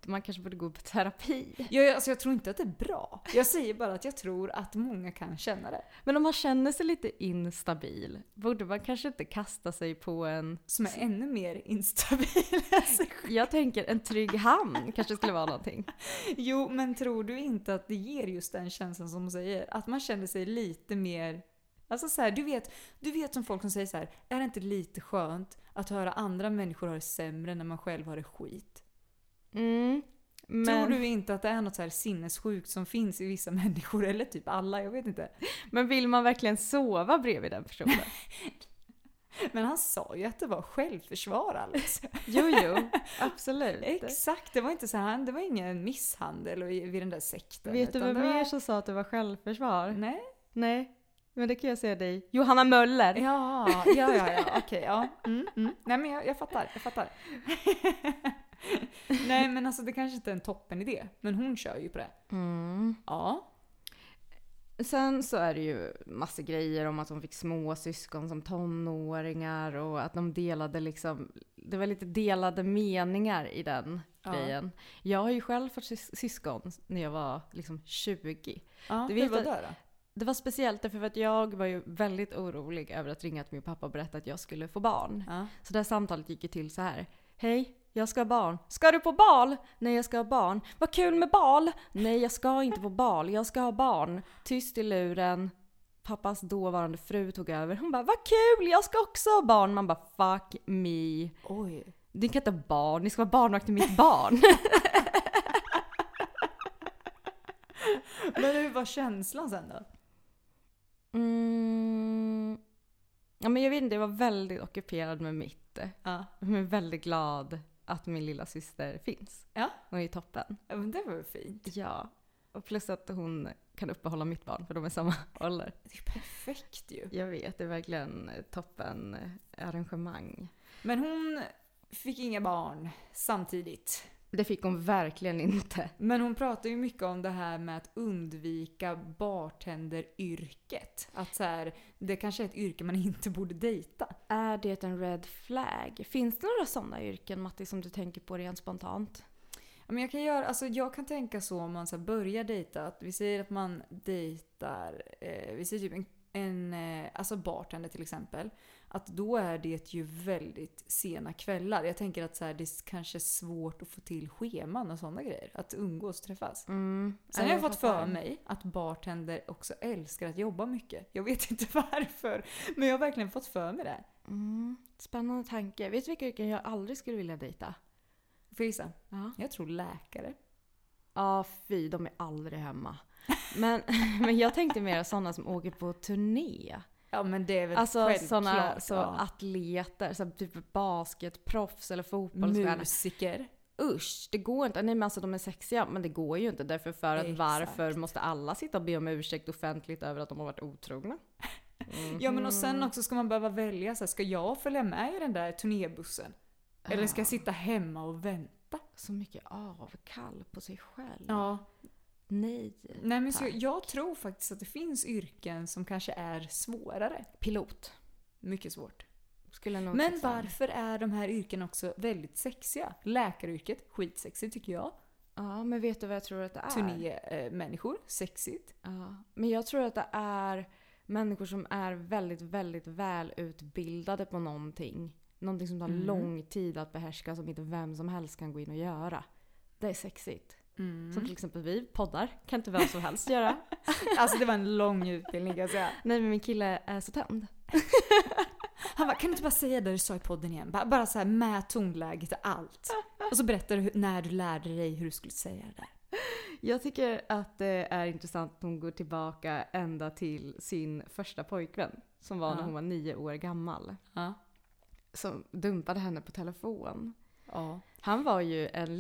man kanske borde gå på terapi. Jag tror inte att det är bra. Jag säger bara att jag tror att många kan känna det. Men om man känner sig lite instabil, borde man kanske inte kasta sig på en... Som är ännu mer instabil. Jag tänker en trygg hamn kanske skulle vara någonting. Jo, men tror du inte att det ger just den känslan som hon säger? Att man känner sig lite mer... Alltså så här, du vet som folk som säger så här, är det inte lite skönt att höra andra människor ha det sämre när man själv har det skit? Mm, men... Tror du inte att det är något så här sinnessjukt som finns i vissa människor eller typ alla, jag vet inte. Men vill man verkligen sova bredvid den personen? Men han sa ju att det var självförsvar alltså. Jo, absolut. Exakt, det var inte så här, det var ingen misshandel vid den där sekten. Vet du vad mer som sa att det var självförsvar? Nej. Men det kan jag säga dig. Johanna Möller. Ja. Okej, ja. Mm, mm. Nej, men jag fattar. Nej, men alltså det kanske inte är en toppen idé. Men hon kör ju på det. Mm. Ja. Sen så är det ju massa grejer om att de fick små syskon som tonåringar. Och att de delade liksom... Det var lite delade meningar i den grejen. Jag har ju själv fått syskon när jag var liksom 20. Ja, hur var det då? Det var speciellt därför att jag var ju väldigt orolig över att ringa till min pappa och berätta att jag skulle få barn. Ja. Så det här samtalet gick ju till så här. Hej, jag ska ha barn. Ska du på bal? Nej, jag ska ha barn. Vad kul med bal? Nej, jag ska inte på bal. Jag ska ha barn. Tyst i luren. pappas dåvarande fru tog över. Hon bara, vad kul, jag ska också ha barn. Man bara, fuck me. Oj. Du kan inte ha barn, ni ska vara barnvakt till mitt barn. Men hur var känslan sen då? Ja, men jag vet inte, jag var väldigt ockuperad med mitt. Ja. Jag är väldigt glad att min lilla syster finns. Ja. Hon är ju toppen. Ja, men det var ju fint. Ja. Och plus att hon kan uppehålla mitt barn, för de är samma ålder. Det är perfekt ju. Jag vet, det är verkligen toppen arrangemang. Men hon fick inga barn samtidigt. Det fick hon verkligen inte. Men hon pratar ju mycket om det här med att undvika bartenderyrket. Att så här, det kanske är ett yrke man inte borde dejta. Är det en red flag? Finns det några sådana yrken, Matti, som du tänker på rent spontant? Ja, men jag kan tänka så om man så här börjar dejta. Att vi säger att man dejtar, vi säger typ en bartender till exempel. Att då är det ju väldigt sena kvällar. Jag tänker att så här, det är kanske svårt att få till scheman och sådana grejer. Att umgås och träffas. Mm. Sen har jag fått för mig att bartender också älskar att jobba mycket. Jag vet inte varför. Men jag har verkligen fått för mig det. Mm. Spännande tanke. Vet du vilka yrken jag aldrig skulle vilja dejta? Fisa. Ja. Jag tror läkare. Ja, fy. De är aldrig hemma. Men jag tänkte mer sådana som åker på turné. Ja, men det är väl självklart. Sådana atleter, så typ basketproffs eller fotbollsspelare. Musiker. Usch, det går inte. Nej, men alltså de är sexiga, men det går ju inte. Därför för att varför måste alla sitta och be om ursäkt offentligt över att de har varit otrogna? Mm. Ja, men och sen också ska man behöva välja, så här, ska jag följa med i den där turnébussen? Eller ska jag sitta hemma och vänta? Så mycket avkall på sig själv. Ja. Nej, men så jag tror faktiskt att det finns yrken som kanske är svårare. Pilot. Mycket svårt. Men varför är de här yrken också väldigt sexiga? Läkaryrket, skitsexigt tycker jag. Ja, men vet du vad jag tror att det är? Turnémänniskor, sexigt. Ja, men jag tror att det är människor som är väldigt, väldigt välutbildade på någonting. Någonting som tar lång tid att behärska, som inte vem som helst kan gå in och göra. Det är sexigt. Mm. Som till exempel vi poddar, kan inte vem som helst göra. Alltså det var en lång utbildning kan jag säga. Nej, men min kille är så tänd. Han bara, kan du inte bara säga det du sa i podden igen? Bara så här med tonläget och allt. Och så berättar du när du lärde dig hur du skulle säga det där. Jag tycker att det är intressant att hon går tillbaka ända till sin första pojkvän. Som var när hon var 9 år gammal. Ja. Som dumpade henne på telefon. Ja. Han var ju en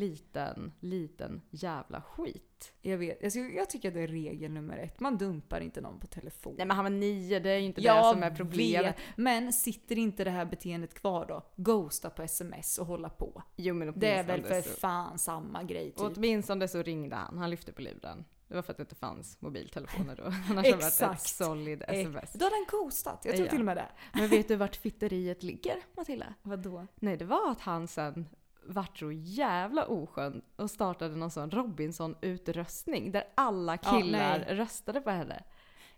liten jävla skit. Jag vet. Jag tycker att det är regel nummer 1. Man dumpar inte någon på telefon. Nej, men han var 9, det är ju inte det som är problemet. Men sitter inte det här beteendet kvar då? Ghosta på sms och hålla på. Jo, men det är väl för fan samma grej typ. Och åtminstone så ringde han. Han lyfte på luren. Det var för att det inte fanns mobiltelefoner då. Annars har det varit ett solid sms. Då hade han ghostat. Jag tror till och med det. Men vet du vart fitteriet ligger, Matilda? Vadå? Nej, det var att han sen vart så jävla oskön och startade någon sån Robinson-utröstning där alla killar röstade på henne.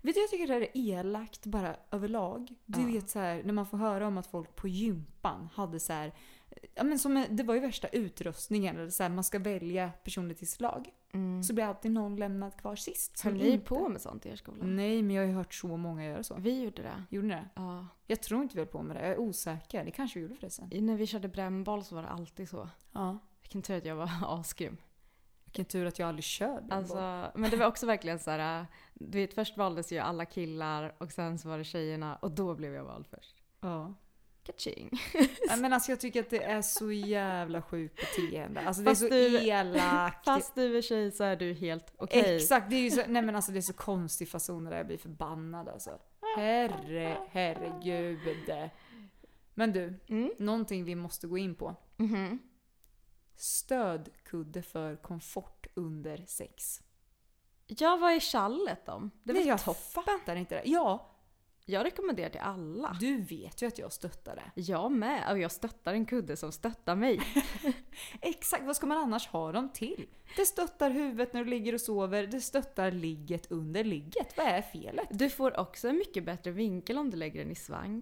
Vet du, jag tycker det här är elakt bara överlag. Du vet så här, när man får höra om att folk på gympan hade så här, ja, men som det var ju värsta utröstningen eller så här, man ska välja personligt till slag. Så blir alltid någon lämnad kvar sist. Höll ni på med sånt i er skola? Nej, men jag har ju hört så många göra så. Vi gjorde det. Gjorde ni det? Ja. Jag tror inte vi höll på med det. Jag är osäker. Det kanske vi gjorde förresten. När vi körde brännboll så var det alltid så. Ja. Vilken tur att jag var asgrym. Vilken tur att jag aldrig körde. Alltså, men det var också verkligen så här, du vet, först valdes ju alla killar och sen så var det tjejerna och då blev jag vald först. Ja. Catching. Nej, men alltså jag tycker att det är så jävla sjukt beteende. Alltså det är så elakt. Fast du är tjej så är du helt okej. Exakt, det är ju så, nej men alltså det är så konstiga fasoner där jag blir förbannad alltså. Herregud. Men du, någonting vi måste gå in på. Mm-hmm. Stödkudde för komfort under sex. Ja, vad är tjallet om? Det var nej, jag fattar inte det. Ja. Jag rekommenderar till alla. Du vet ju att jag stöttar det. Jag med, och jag stöttar en kudde som stöttar mig. Exakt, vad ska man annars ha dem till? Det stöttar huvudet när du ligger och sover. Det stöttar ligget under ligget. Vad är felet? Du får också en mycket bättre vinkel om du lägger den i svang.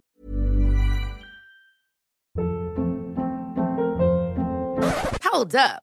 Hold up.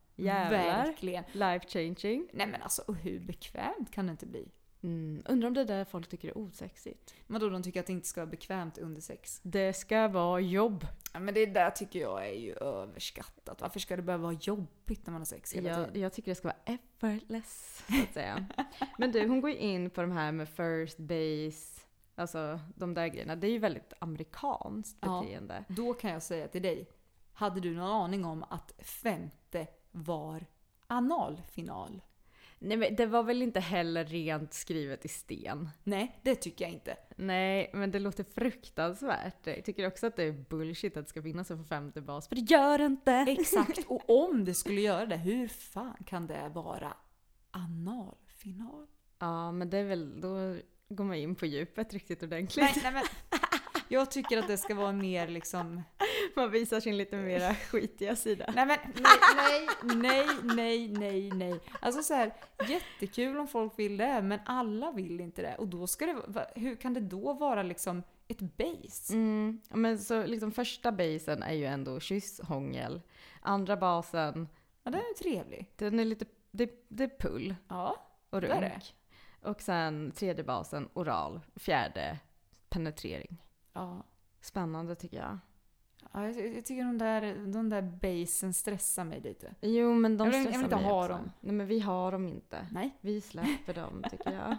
jävlar. Verkligen. Life changing. Nej men alltså, och hur bekvämt kan det inte bli? Undrar om det där folk tycker är osexigt. Men då de tycker att det inte ska vara bekvämt under sex. Det ska vara jobb. Ja, men det där tycker jag är ju överskattat. Varför ska det behöva vara jobbigt när man har sex hela tiden? Jag tycker det ska vara effortless, så att säga. Men du, hon går in på de här med first base, alltså de där grejerna. Det är ju väldigt amerikanskt beteende. Ja, då kan jag säga till dig, hade du någon aning om att 5:e var analfinal? Nej, men det var väl inte heller rent skrivet i sten. Nej, det tycker jag inte. Nej, men det låter fruktansvärt. Jag tycker också att det är bullshit att det ska finnas en 5:e bas. För det gör det inte. Exakt, och om det skulle göra det, hur fan kan det vara analfinal? Ja, men det är väl, då går man in på djupet riktigt ordentligt. Nej, men jag tycker att det ska vara mer liksom... Man visar sin lite mera skitiga sida. Nej, men nej. Alltså så här, jättekul om folk vill det, men alla vill inte det. Och då ska det, hur kan det då vara liksom ett base? Men så liksom första basen är ju ändå kysshångel. Andra basen, ja, den är trevlig. Den är lite, det är pull. Ja, och runk. Det. Och sen tredje basen, oral. Fjärde, penetrering. Ja, spännande tycker jag. Ja, jag tycker de där basen stressar mig lite. Jo, men de stressar mig inte. Jag vill inte ha dem. Nej, men vi har dem inte. Nej. Vi släpper dem, tycker jag.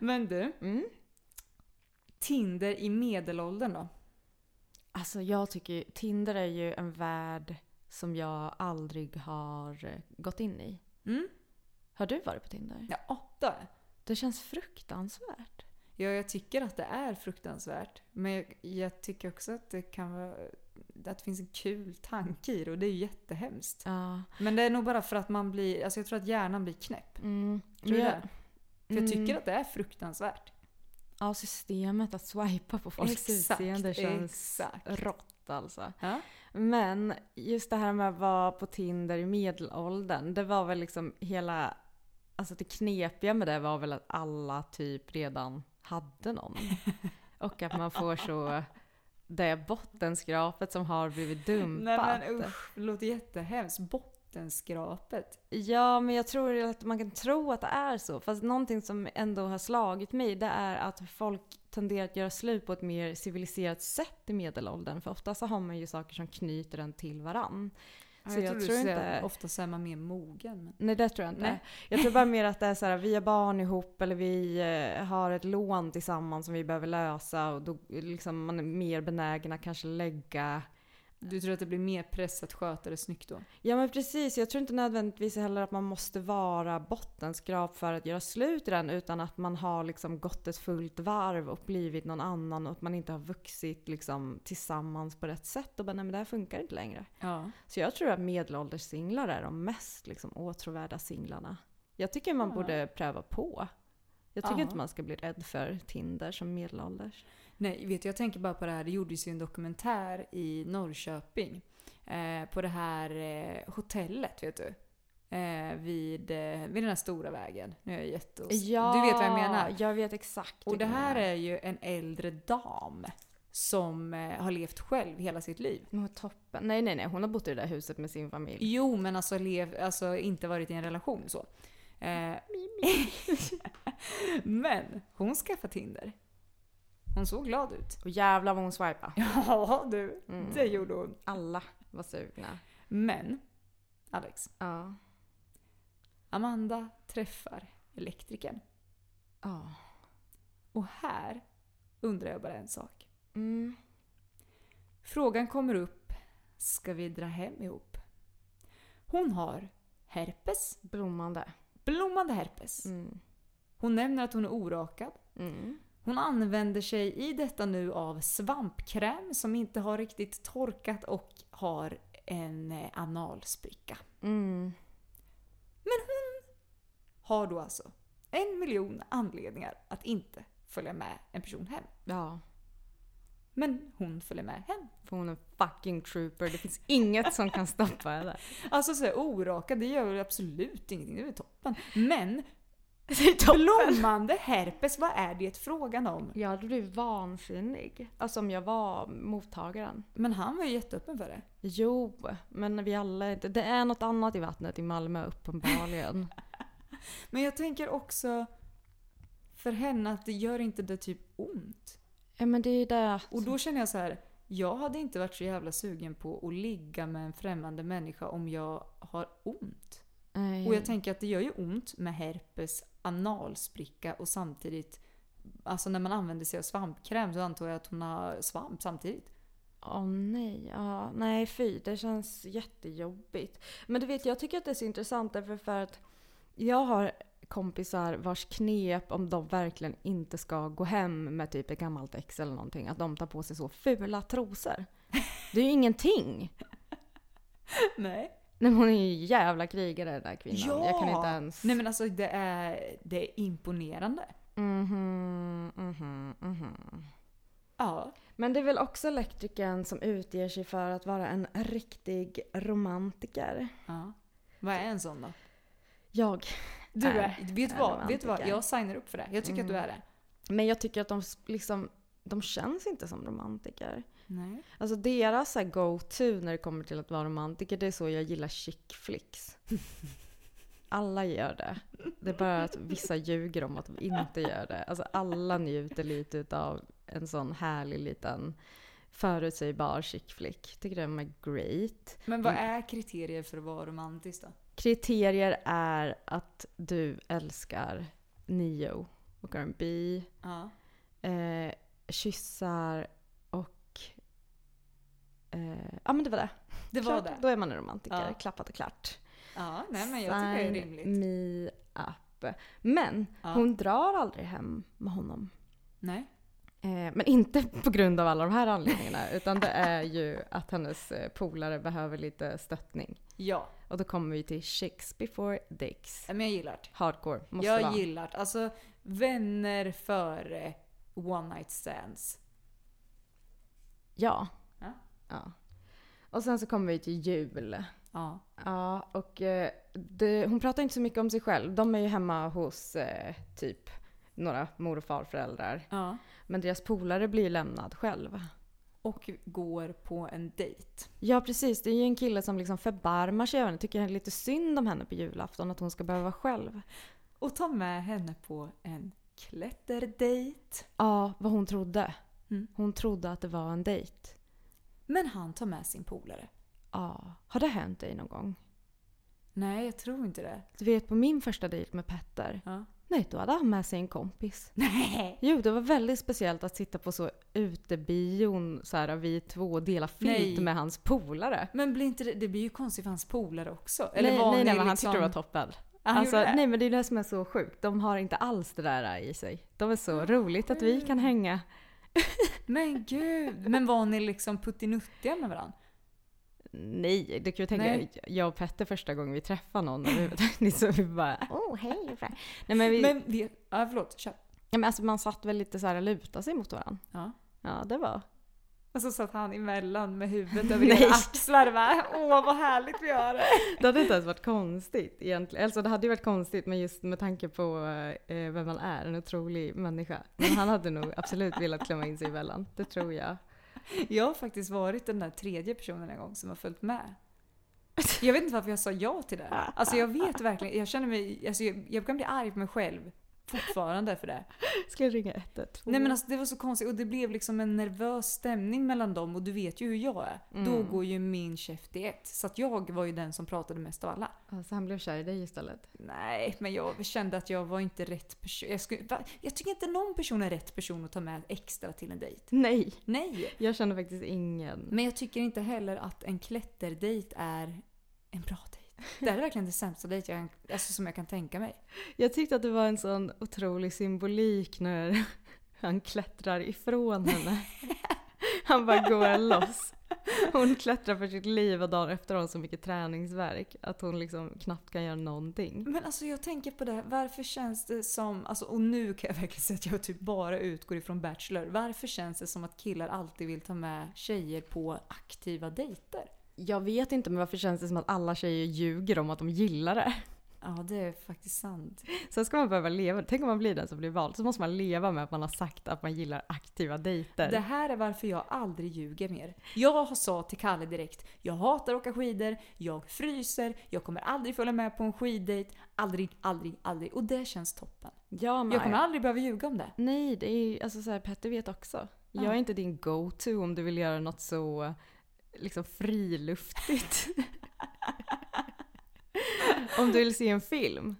Men du, Tinder i medelåldern då? Alltså jag tycker Tinder är ju en värld som jag aldrig har gått in i. Mm. Har du varit på Tinder? Ja, då. Det känns fruktansvärt. Ja, jag tycker att det är fruktansvärt. Men jag tycker också att det kan vara, att det finns en kul tanke i det. Och det är ju jättehemskt. Ja. Men det är nog bara för att man blir... Alltså jag tror att hjärnan blir knäpp. Tror du det? För jag tycker att det är fruktansvärt. Ja, systemet att swipa på folks utseende känns rått alltså. Ja? Men just det här med att vara på Tinder i medelåldern. Det var väl liksom hela... Alltså det knepiga med det var väl att alla typ redan... hade någon. Och att man får så det bottenskrapet som har blivit dumpat. Nej, men usch, det låter jättehemskt. Bottenskrapet. Ja, men jag tror att man kan tro att det är så. Fast någonting som ändå har slagit mig, det är att folk tenderar att göra slut på ett mer civiliserat sätt i medelåldern. För ofta så har man ju saker som knyter den till varann. Så jag tror inte... Ofta så är man mer mogen. Men... Nej, det tror jag inte. Nej. Jag tror bara mer att det är så här, vi har barn ihop eller vi har ett lån tillsammans som vi behöver lösa, och då liksom man är mer benägen att kanske lägga... Du tror att det blir mer press att sköta det snyggt då? Ja, men precis. Jag tror inte nödvändigtvis heller att man måste vara bottenskrap för att göra slut i den, utan att man har liksom gått ett fullt varv och blivit någon annan, och att man inte har vuxit liksom tillsammans på rätt sätt och bara, nej men det här funkar inte längre. Ja. Så jag tror att medelålders singlar är de mest liksom åtråvärda singlarna. Jag tycker man borde pröva på. Jag tycker inte man ska bli rädd för Tinder som medelålders. Nej, vet du, jag tänker bara på det här. Det gjordes ju en dokumentär i Norrköping på det här hotellet, vet du. Vid den här stora vägen. Nu är jag du vet vad jag menar. Jag vet exakt. Och det här är ju en äldre dam som har levt själv hela sitt liv. Hon är toppen. Nej. Hon har bott i det där huset med sin familj. Jo, men alltså inte varit i en relation så. Men hon skaffade Tinder. Hon såg glad ut. Och jävlar vad hon swipade. Ja du, det gjorde hon. Alla var sugna. Men, Alex. Ja. Amanda träffar elektrikern. Ja. Och här undrar jag bara en sak. Mm. Frågan kommer upp. Ska vi dra hem ihop? Hon har herpes. Blommande herpes. Mm. Hon nämner att hon är orakad. Mm. Hon använder sig i detta nu av svampkräm som inte har riktigt torkat och har en analspricka. Mm. Men hon har då alltså 1 miljon anledningar att inte följa med en person hem. Ja. Men hon följer med hem. För hon är fucking trooper. Det finns inget som kan stoppa henne. Alltså så här, oraka, det gör väl absolut ingenting. Det är toppen. Men blommande herpes, vad är det frågan om? Ja, du är vansinnig. Alltså om jag var mottagaren. Men han var ju jätteöppen för det. Jo, men vi alla... Det är något annat i vattnet i Malmö uppenbarligen. Men jag tänker också för henne att det gör inte det typ ont. Ja, men det är det. Och då känner jag så här, jag hade inte varit så jävla sugen på att ligga med en främmande människa om jag har ont. Nej. Och jag tänker att det gör ju ont med herpes, analspricka och samtidigt, alltså när man använder sig av svampkräm så antar jag att hon har svamp samtidigt. Åh nej, ja, nej fy, det känns jättejobbigt. Men du vet, jag tycker att det är så intressant därför för att jag har kompisar vars knep om de verkligen inte ska gå hem med typ ett gammalt ex eller någonting, att de tar på sig så fula trosor. Det är ju ingenting. Nej. Nej, hon är ju jävla krigare den där kvinnan. Ja. Jag kan inte ens... Nej men alltså det är imponerande. Ja. Men det är väl också elektrikern som utger sig för att vara en riktig romantiker. Ja. Vad är en sån då? Jag. Du är vet vad? Jag signar upp för det. Jag tycker att du är det. Men jag tycker att de liksom, de känns inte som romantiker. Nej. Alltså deras så go-to när det kommer till att vara romantiker, det är så jag gillar chick flicks. Alla gör det. Det är bara att vissa ljuger om att de inte gör det. Alltså alla njuter lite av en sån härlig liten förutsägbar chick flick. Tycker det är great. Men vad är kriterier för att vara romantisk då? Kriterier är att du älskar Neo och R&B, kyssar och ja men det var det. Det var klart, det. Då är man en romantiker, klappat och klart. Ja, nej men jag tycker det är rimligt. Me up. Men hon drar aldrig hem med honom. Nej. Men inte på grund av alla de här anledningarna utan det är ju att hennes polare behöver lite stöttning. Ja. Och då kommer vi till chicks before dicks. Men jag gillar det. Hardcore. Måste jag vara. Gillar det. Alltså vänner före one night stands. Ja. Ja. Ja. Och sen så kommer vi till jul. Ja. Ja och hon pratar inte så mycket om sig själv. De är ju hemma hos typ några mor- och farföräldrar. Ja. Men deras polare blir lämnad själv. Och går på en dejt. Ja, precis. Det är ju en kille som liksom förbarmar sig över henne. Tycker jag är lite synd om henne på julafton att hon ska behöva vara själv. Och ta med henne på en klätterdejt. Ja, vad hon trodde. Mm. Hon trodde att det var en dejt. Men han tar med sin polare. Ja. Har det hänt dig någon gång? Nej, jag tror inte det. Du vet, på min första dejt med Petter... Ja. Nej, då hade han med sig en kompis. Nej. Jo, det var väldigt speciellt att sitta på så utebion så här, vi två delar filt med hans polare. Men blir inte det blir ju konstigt för hans polare också. Eller nej, men han tyckte det var toppen. Alltså, nej, men det är det som är så sjukt. De har inte alls det där i sig. De är så roligt att vi kan hänga. Men gud, men var ni liksom puttinuttiga med varandra? Nej, det kan jag tänka. Nej. Jag och Petter första gången vi träffade någon så vi bara hej. Nej men vi förlåt. Kör. Ja, men alltså man satt väl lite så här och lutade sig mot varandra. Ja. Ja, det var. Och så satt han emellan med huvudet över dina axlar va. Åh, vad härligt vi gör det. Det hade inte ens varit konstigt egentligen. Alltså det hade ju varit konstigt men just med tanke på vem man är, en otrolig människa. Men han hade nog absolut velat klämma in sig emellan. Det tror jag. Jag har faktiskt varit den där tredje personen en gång som har följt med. Jag vet inte varför jag sa ja till det. Alltså jag vet verkligen, jag känner mig, alltså jag kan bli arg på mig själv fortfarande för det. Ska jag ringa 112? Nej men alltså det var så konstigt och det blev liksom en nervös stämning mellan dem och du vet ju hur jag är. Mm. Då går ju min käft i ett. Så att jag var ju den som pratade mest av alla. Så alltså, han blev kär i dig istället? Nej men jag kände att jag var inte rätt person. Jag tycker inte någon person är rätt person att ta med extra till en dejt. Nej. Nej. Jag känner faktiskt ingen. Men jag tycker inte heller att en klätterdejt är en bra dejt. Det är verkligen det sämsta dejt jag, alltså, som jag kan tänka mig. Jag tyckte att det var en sån otrolig symbolik när han klättrar ifrån henne. Han bara går loss. Hon klättrar för sitt liv och dagen efter har hon så mycket träningsvärk att hon liksom knappt kan göra någonting. Men alltså jag tänker på det här. Varför känns det som, alltså, och nu kan jag verkligen säga att jag typ bara utgår ifrån Bachelor. Varför känns det som att killar alltid vill ta med tjejer på aktiva dejter? Jag vet inte, men varför känns det som att alla tjejer ljuger om att de gillar det? Ja, det är faktiskt sant. Sen ska man behöva leva. Tänk om man blir den som blir vald. Så måste man leva med att man har sagt att man gillar aktiva dejter. Det här är varför jag aldrig ljuger mer. Jag sa till Kalle direkt, jag hatar att åka skidor, jag fryser, jag kommer aldrig följa med på en skiddejt. Aldrig, aldrig, aldrig. Och det känns toppen. Ja, jag kommer aldrig behöva ljuga om det. Nej, det är, alltså, så här, Petter vet också. Ja. Jag är inte din go-to om du vill göra något så... liksom friluftigt. Om du vill se en film,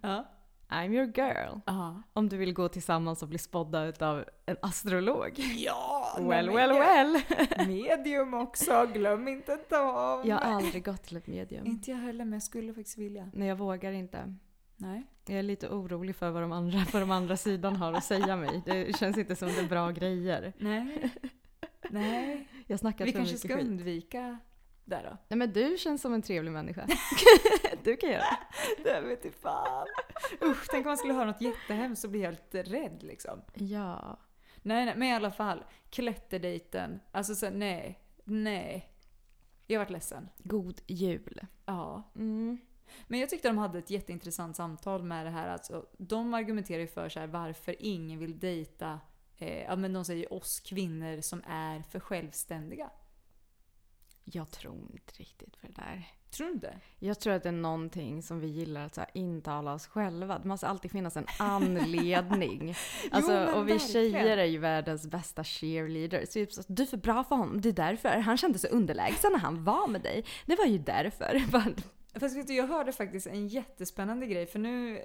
I'm your girl. Om du vill gå tillsammans och bli spoddad av en astrolog, ja, well. Medium också, glöm inte att ta av. Jag har aldrig gått till ett medium. Inte jag heller, men jag skulle faktiskt vilja. Nej, jag vågar inte. Nej. Jag är lite orolig för vad de andra sidan har att säga mig. Det känns inte som det är bra grejer. Nej. Jag vi kanske ska undvika där då. Nej men du känns som en trevlig människa. Du kan göra det. Det vet inte fan. Usch, tänk om man skulle höra något jättehemskt och bli helt rädd liksom. Ja. Nej, men i alla fall. Klätterdejten. Alltså så nej. Jag har varit ledsen. God jul. Ja. Mm. Men jag tyckte de hade ett jätteintressant samtal med det här. Alltså, de argumenterar ju för så här, varför ingen vill dejta. Ja, men de säger oss kvinnor som är för självständiga. Jag tror inte riktigt för det där. Tror du inte? Jag tror att det är någonting som vi gillar att så här, intala oss själva. Det måste alltid finnas en anledning. Alltså, jo, och vi tjejer är ju världens bästa cheerleader. Så du är för bra för honom, det är därför. Han kände sig underlägsen när han var med dig. Det var ju därför. Fast jag hörde faktiskt en jättespännande grej. För nu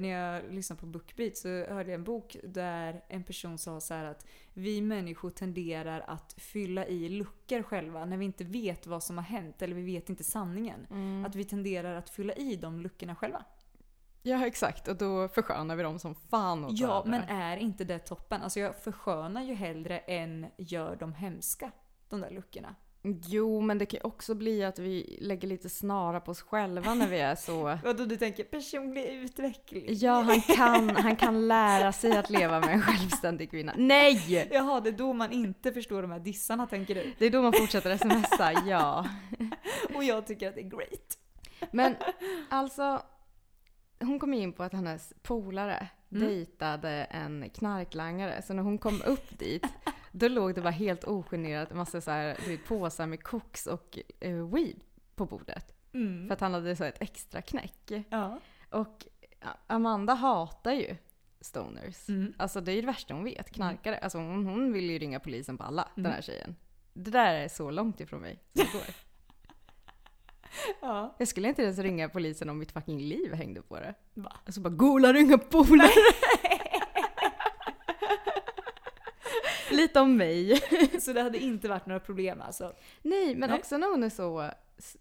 när jag lyssnade på BookBeat så hörde jag en bok där en person sa så här att vi människor tenderar att fylla i luckor själva när vi inte vet vad som har hänt eller vi vet inte sanningen. Att vi tenderar att fylla i de luckorna själva. Ja, exakt. Och då förskönar vi dem som fan åt varandra. Ja, men är inte det toppen? Alltså jag förskönar ju hellre än gör de hemska, de där luckorna. Jo, men det kan också bli att vi lägger lite snara på oss själva när vi är så... Vadå, du tänker personlig utveckling? Ja, han kan lära sig att leva med en självständig kvinna. Nej! Jaha, det är då man inte förstår de här dissarna, tänker du? Det är då man fortsätter smsa, ja. Och jag tycker att det är great. Men alltså, hon kom in på att hennes polare dejtade en knarklangare. Så när hon kom upp dit... Då låg det bara helt ogenerat en massa så här, du vet, påsar med koks och weed på bordet. För att han hade så ett extra knäck. Ja. Och Amanda hatar ju stoners. Alltså det är ju det värsta hon vet, knarkare. Alltså hon vill ju ringa polisen på alla, den här tjejen. Det där är så långt ifrån mig som det går. Ja. Jag skulle inte ens ringa polisen om mitt fucking liv hängde på det. Va? Alltså bara, gola ringa polare! Lite om mig. Så det hade inte varit några problem alltså? Nej, men också när hon är så...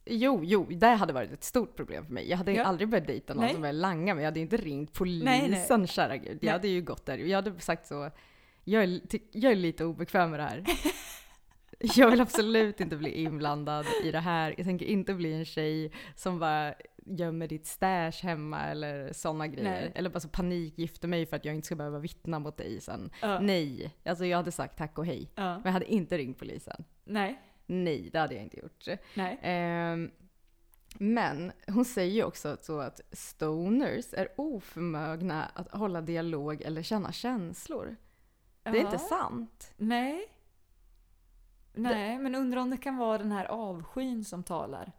Jo, det hade varit ett stort problem för mig. Jag hade aldrig börjat dejta någon som var langa, men jag hade inte ringt polisen, kära gud. Jag hade ju gått där. Jag hade sagt så, jag är lite obekväm med det här. Jag vill absolut inte bli inblandad i det här. Jag tänker inte bli en tjej som bara gömmer ditt stash hemma eller sådana grejer. Nej. Eller bara så panikgifter mig för att jag inte ska behöva vittna mot dig sen. Nej, alltså jag hade sagt tack och hej. Men jag hade inte ringt polisen. Nej, det hade jag inte gjort. Men hon säger ju också så att stoners är oförmögna att hålla dialog eller känna känslor. Det är inte sant. Nej, men undrar om det kan vara den här avskyn som talar.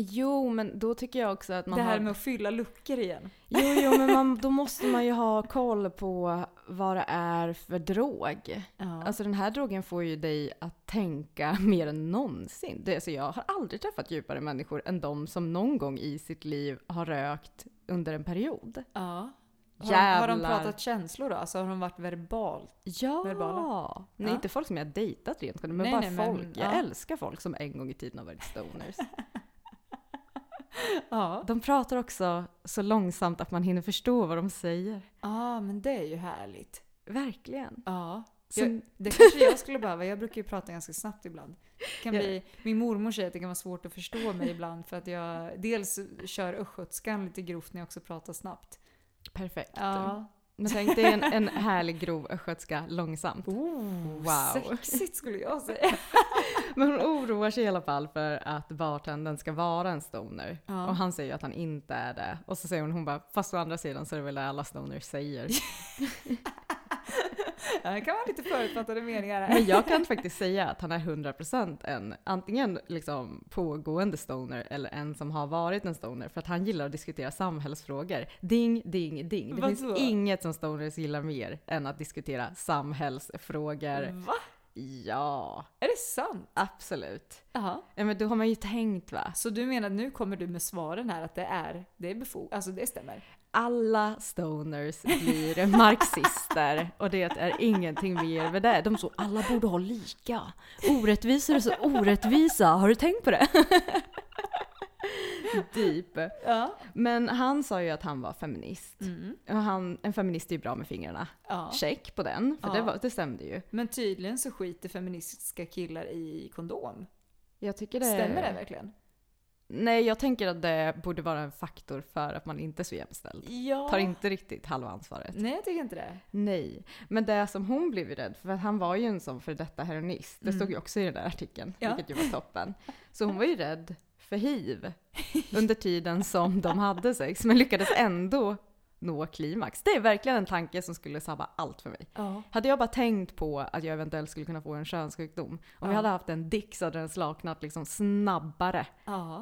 Jo, men då tycker jag också att man har... Det här med att fylla luckor igen. Jo, men då måste man ju ha koll på vad det är för drog. Ja. Alltså den här drogen får ju dig att tänka mer än någonsin. Alltså, jag har aldrig träffat djupare människor än de som någon gång i sitt liv har rökt under en period. Ja. Har de pratat känslor då? Alltså har de varit verbalt? Ja. Verbala? Nej, inte folk som jag dejtat rent. Men folk. Men, jag älskar folk som en gång i tiden har varit stoners. Ja. De pratar också så långsamt att man hinner förstå vad de säger. Ja, men det är ju härligt. Verkligen. Ja. Det kanske jag skulle behöva. Jag brukar ju prata ganska snabbt ibland. Min mormor säger att det kan vara svårt att förstå mig ibland för att jag dels kör östgötskan lite grovt när jag också pratar snabbt. Perfekt. Ja. Men tänk dig en härlig grov östgötska långsamt. Wow. Sexigt skulle jag säga. Men hon oroar sig i alla fall för att bartendern ska vara en stoner. Ja. Och han säger att han inte är det. Och så säger hon bara, fast å andra sidan så är det väl alla stoner säger. Ja, det kan vara lite förutfattade meningar här. Men jag kan faktiskt säga att han är 100% en antingen liksom pågående stoner eller en som har varit en stoner. För att han gillar att diskutera samhällsfrågor. Ding, ding, ding. Det finns inget som stoners gillar mer än att diskutera samhällsfrågor. Va? Ja. Är det sant? Absolut. Aha. Ja, men då har man ju tänkt, va? Så du menar att nu kommer du med svaren här att det är befogat, alltså det stämmer? Alla stoners blir marxister och det är ingenting mer med det. De så alla borde ha lika. Orättvisor är så orättvisa. Har du tänkt på det? Typ. Ja. Men han sa ju att han var feminist. Mm. Och en feminist är ju bra med fingrarna. Ja. Check på den, för det stämde ju. Men tydligen så skiter feministiska killar i kondom. Jag tycker det... Stämmer det verkligen? Nej, jag tänker att det borde vara en faktor för att man inte är så jämställd. Ja. Tar inte riktigt halva ansvaret. Nej, jag tycker inte det. Nej, men det som hon blev rädd för att han var ju en sån för detta heroinist. Det stod ju också i den där artikeln, vilket ju var toppen. Så hon var ju rädd för HIV under tiden som de hade sex, men lyckades ändå nå klimax. Det är verkligen en tanke som skulle sabba allt för mig. Hade jag bara tänkt på att jag eventuellt skulle kunna få en könssjukdom, om jag hade haft en dick så hade den slaknat liksom snabbare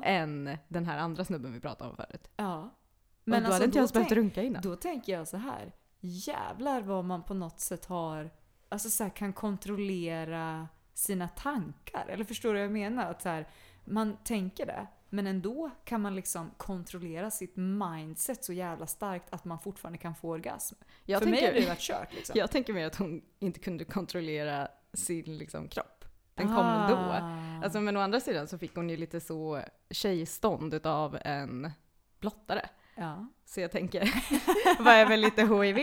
än den här andra snubben vi pratade om förut. Men då hade inte jag behövt runka innan. Då tänker jag så här, jävlar vad man på något sätt har, alltså så här, kan kontrollera sina tankar, eller förstår du vad jag menar? Att så här, man tänker det, men ändå kan man liksom kontrollera sitt mindset så jävla starkt att man fortfarande kan få orgasm. För mig har det varit kört. Liksom. Jag tänker mer att hon inte kunde kontrollera sin liksom, kropp. Den kom ändå. Alltså, men å andra sidan så fick hon ju lite så tjejstånd av en blottare. Ja. Så jag tänker, vad är väl lite HIV?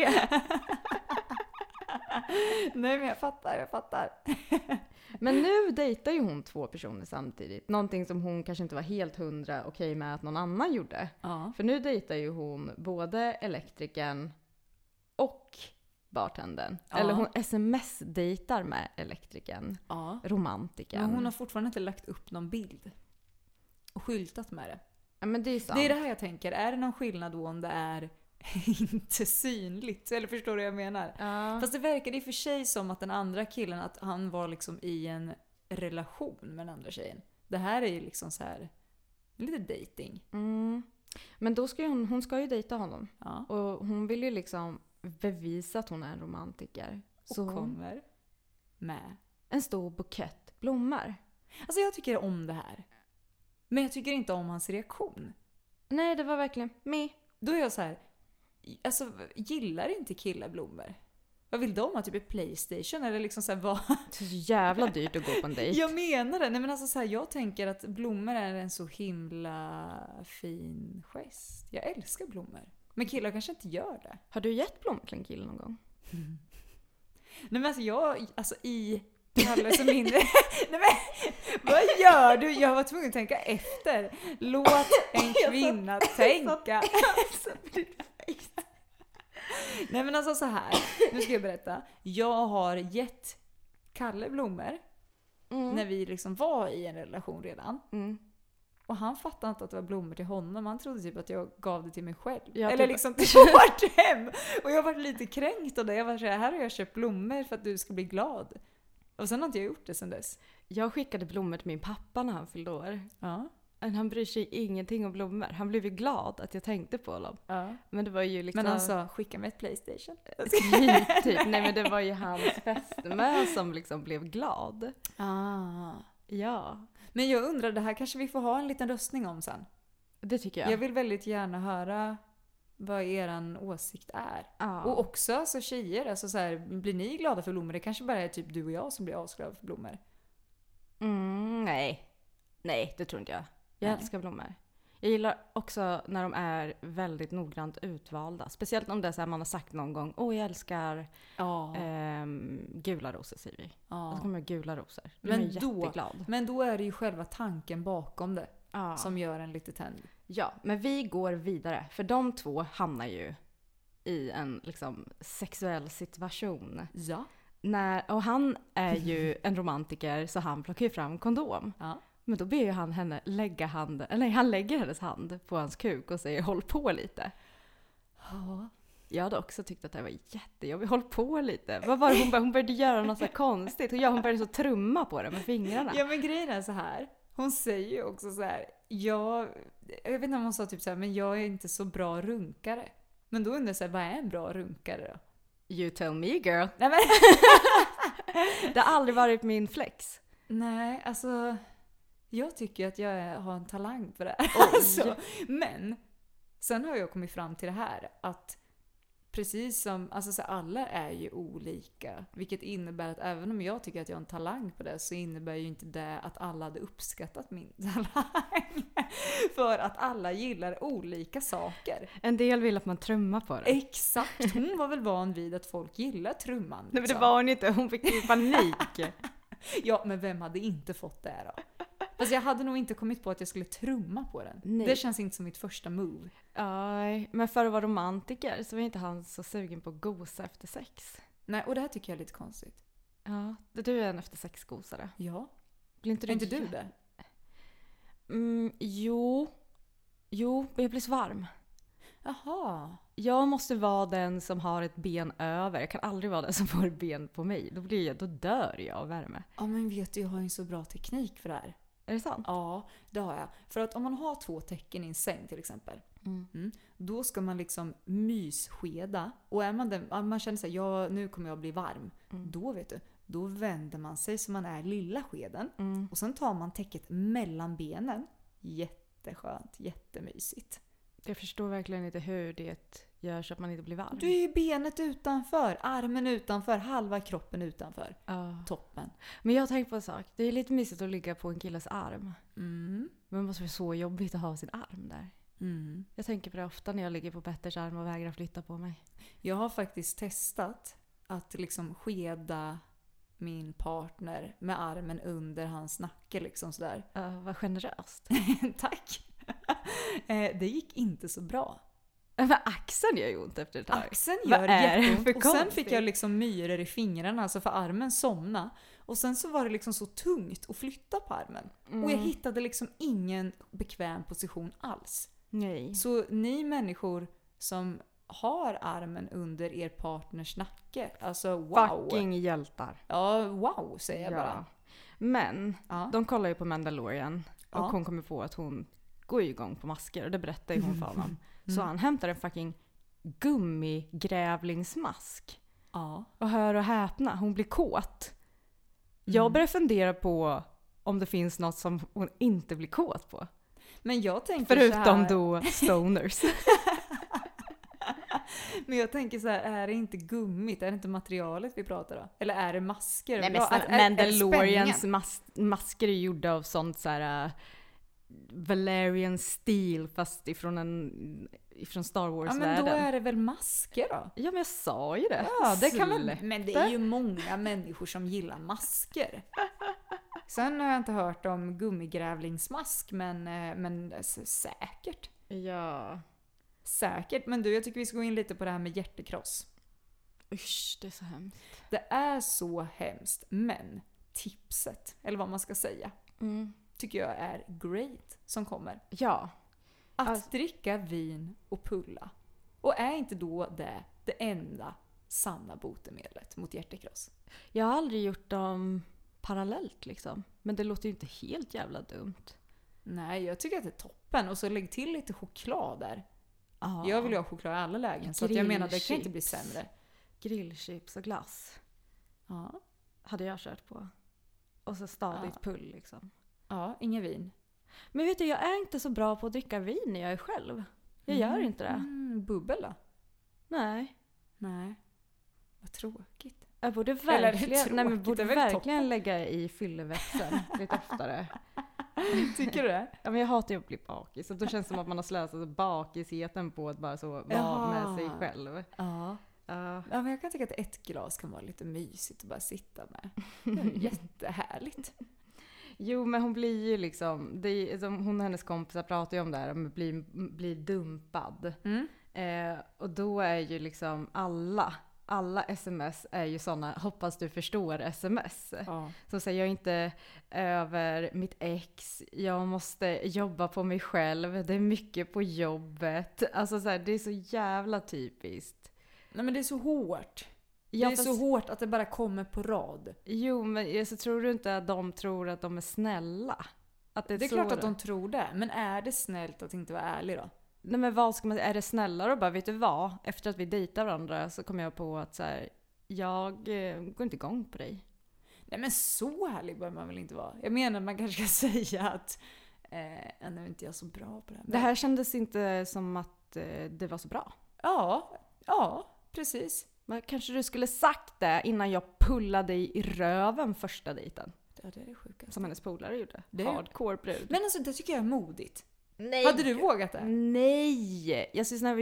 Nej, men jag fattar. Men nu dejtar ju hon två personer samtidigt. Någonting som hon kanske inte var helt 100 okej med att någon annan gjorde. Ja. För nu dejtar ju hon både elektrikern och bartendern. Ja. Eller hon sms-dejtar med elektrikern. Ja. Romantiken. Men hon har fortfarande inte lagt upp någon bild. Och skyltat med det. Ja, men det är sant. Det är det här jag tänker. Är det någon skillnad då om det är... inte synligt, eller förstår du vad jag menar? Ja. Fast det verkade i och för sig som att den andra killen, att han var liksom i en relation med den andra tjejen. Det här är ju liksom så här lite dejting. Mm. Men då ska hon ska ju dejta honom. Ja. Och hon vill ju liksom bevisa att hon är en romantiker. Och så kommer med en stor bukett blommor. Alltså jag tycker om det här. Men jag tycker inte om hans reaktion. Nej, det var verkligen mig. Då är jag så här, alltså, gillar inte killar blommor? Vad vill de ha? Typ ett Playstation? Eller liksom så här, vad? Det är så jävla dyrt att gå på en dejt. Jag menar det. Nej, men alltså, så här, jag tänker att blommor är en så himla fin gest. Jag älskar blommor. Men killar kanske inte gör det. Har du gett blommor till en kille någon gång? Nej, men alltså, vad gör du? Jag var tvungen att tänka efter. Låt en kvinna tänka. Nej, men alltså så här. Nu ska jag berätta. Jag har gett Kalle blommor när vi liksom var i en relation redan. Mm. Och han fattade inte att det var blommor till honom. Han trodde typ att jag gav det till mig själv. Eller liksom till vårt hem. Och jag var lite kränkt av det. Jag var så här har jag köpt blommor för att du ska bli glad. Och sen har inte jag gjort det sen dess. Jag skickade blommor till min pappa när han fyllde år. Ja. han bryr sig ingenting om blommor. Han blev ju glad att jag tänkte på honom. Ja. Men det var ju liksom... Men alltså, skicka mig ett PlayStation. Typ. Nej, men det var ju hans fästmö som liksom blev glad. Ah. Ja. Men jag undrar, det här kanske vi får ha en liten röstning om sen. Det tycker jag. Jag vill väldigt gärna höra vad eran åsikt är. Ah. Och också så tjejer, alltså så här, blir ni glada för blommor? Det kanske bara är typ du och jag som blir asglada för blommor. Mm, nej. Nej, det tror inte jag. Jag älskar blommor. Jag gillar också när de är väldigt noggrant utvalda. Speciellt om det är så här man har sagt någon gång, jag älskar gula rosor, säger vi. Då kommer jag gula rosor. Men då är det ju själva tanken bakom det som gör en lite tänd. Ja, men vi går vidare. För de två hamnar ju i en liksom sexuell situation. Ja. Och han är ju en romantiker, så han plockar ju fram kondom. Ja. Men då ber ju han henne lägga handen, eller han lägger hennes hand på hans kuk och säger håll på lite. Ja. Jag hade också tyckt att det var jättejobbigt. Håll på lite. Vad var det? Hon började göra något så konstigt. Hon började så trumma på det med fingrarna. Ja, men grejen är så här. Hon säger ju också så här. Jag vet inte om hon sa typ så här, men jag är inte så bra runkare. Men då undrar jag så här, vad är en bra runkare då? You tell me, girl. Nej, men... Det har aldrig varit min flex. Nej, alltså... Jag tycker att jag har en talang för det här. Alltså. Men sen har jag kommit fram till det här att precis som alltså så alla är ju olika, vilket innebär att även om jag tycker att jag har en talang på det, så innebär ju inte det att alla hade uppskattat min talang. För att alla gillar olika saker. En del vill att man trummar på det. Exakt. Hon var väl van vid att folk gillar trumman. Nej, men det var hon inte. Hon fick ju panik. Ja, men vem hade inte fått det då? Alltså jag hade nog inte kommit på att jag skulle trumma på den. Nej. Det känns inte som mitt första move. Aj, men för att vara romantiker så var inte han så sugen på att gosa efter sex. Nej, och det här tycker jag är lite konstigt. Ja, du är en efter sex-gosare. Ja. Blir inte du det? Jo, jag blir så varm. Jaha. Jag måste vara den som har ett ben över. Jag kan aldrig vara den som får ett ben på mig. Då dör jag av värme. Ja, men vet du, jag har en så bra teknik för det här. Är det sant? Ja, det har jag. För att om man har två tecken i en säng till exempel, då ska man liksom mysskeda. Och är man den, man känner sig, nu kommer jag bli varm. Då vet du, då vänder man sig så man är lilla skeden. Och sen tar man täcket mellan benen. Jätteskönt, jättemysigt. Jag förstår verkligen inte hur det gör så att man inte blir varm. Du är ju benet utanför, armen utanför, halva kroppen utanför. Toppen. Men jag har tänkt på en sak. Det är lite mysigt att ligga på en killes arm. Men det måste vara så jobbigt att ha sin arm där. Jag tänker på det ofta när jag ligger på Petters arm och vägrar flytta på mig. Jag har faktiskt testat att liksom skeda min partner med armen under hans nacke. Liksom sådär. Vad generöst. Tack. Det gick inte så bra. Men axeln gör ju ont efter ett tag. Axeln gör jätteont. Och sen fick jag liksom myror i fingrarna, alltså för armen somna. Och sen så var det liksom så tungt att flytta på armen. Och jag hittade liksom ingen bekväm position alls. Nej. Så ni människor som har armen under er partners nacke, alltså wow. Fucking hjältar. Ja, wow säger jag bara. Men de kollar ju på Mandalorian. Och hon kommer på att hon går igång på masker, och det berättar ju hon för honom. Så han hämtar en fucking gummigrävlingsmask. Och hör och häpna, hon blir kåt. Jag börjar fundera på om det finns något som hon inte blir kåt på. Men jag tänker förutom så här... då stoners. Men jag tänker så här, är det inte gummit? Är det inte materialet vi pratar om? Eller är det masker? Nej, men Mandalorians masker är gjorda av sånt så här... Valerian Steel, fast ifrån Star Wars-världen. Ja, men då är det väl masker då? Ja, men jag sa ju det. Ja, det kan man, men det är ju många människor som gillar masker. Sen har jag inte hört om gummigrävlingsmask, men säkert. Ja. Säkert, men du, jag tycker vi ska gå in lite på det här med hjärtekross. Usch, det är så hemskt. Det är så hemskt, men tipset, eller vad man ska säga. Tycker jag är great som kommer. Ja. Att dricka vin och pulla. Och är inte då det enda sanna botemedlet mot hjärtekross? Jag har aldrig gjort dem parallellt liksom. Men det låter ju inte helt jävla dumt. Nej, jag tycker att det är toppen. Och så lägg till lite choklad där. Aha. Jag vill ju ha choklad i alla lägen. Så att jag menar, det kan inte bli sämre. Grillchips och glass. Ja. Hade jag kört på. Och så stadigt pull liksom. Ja, ingen vin. Men vet du, jag är inte så bra på att dricka vin när jag är själv. Jag gör inte det. Bubbel då? Nej. Vad tråkigt. Jag borde verkligen, lägga i fyllevätsen lite oftare. Tycker du det? Ja, men jag hatar ju att bli bakis. Och då känns det som att man har slösat bakisheten på att bara så vara med sig själv. Ja. Ja, men jag kan tycka att ett glas kan vara lite mysigt att bara sitta med. Det är jättehärligt. Jo, men hon blir ju liksom, det är, som hon och hennes kompisar pratar ju om det här, om att bli dumpad. Mm. Och då är ju liksom alla sms är ju sådana, hoppas du förstår sms. Ja. Så säger jag inte över mitt ex, jag måste jobba på mig själv, det är mycket på jobbet. Alltså så här, det är så jävla typiskt. Nej, men det är så hårt. Det är så hårt att det bara kommer på rad. Jo, men så tror du inte att de tror att de är snälla? Att det är klart att de tror det. Men är det snällt att inte vara ärlig då? Nej, men vad ska man säga? Är det snällare att bara, vet du vad? Efter att vi dejtar varandra så kommer jag på att så här, jag går inte igång på dig. Nej, men så härlig bör man väl inte vara? Jag menar, man kanske ska säga att nu är inte jag så bra på det här. Men... det här kändes inte som att det var så bra. Ja, precis. Men kanske du skulle sagt det innan jag pullade dig i röven första dejten. Ja, det är det sjukaste. Som hennes polare gjorde. Det hardcore brud. Men alltså, det tycker jag är modigt. Nej. Hade du vågat det? Nej.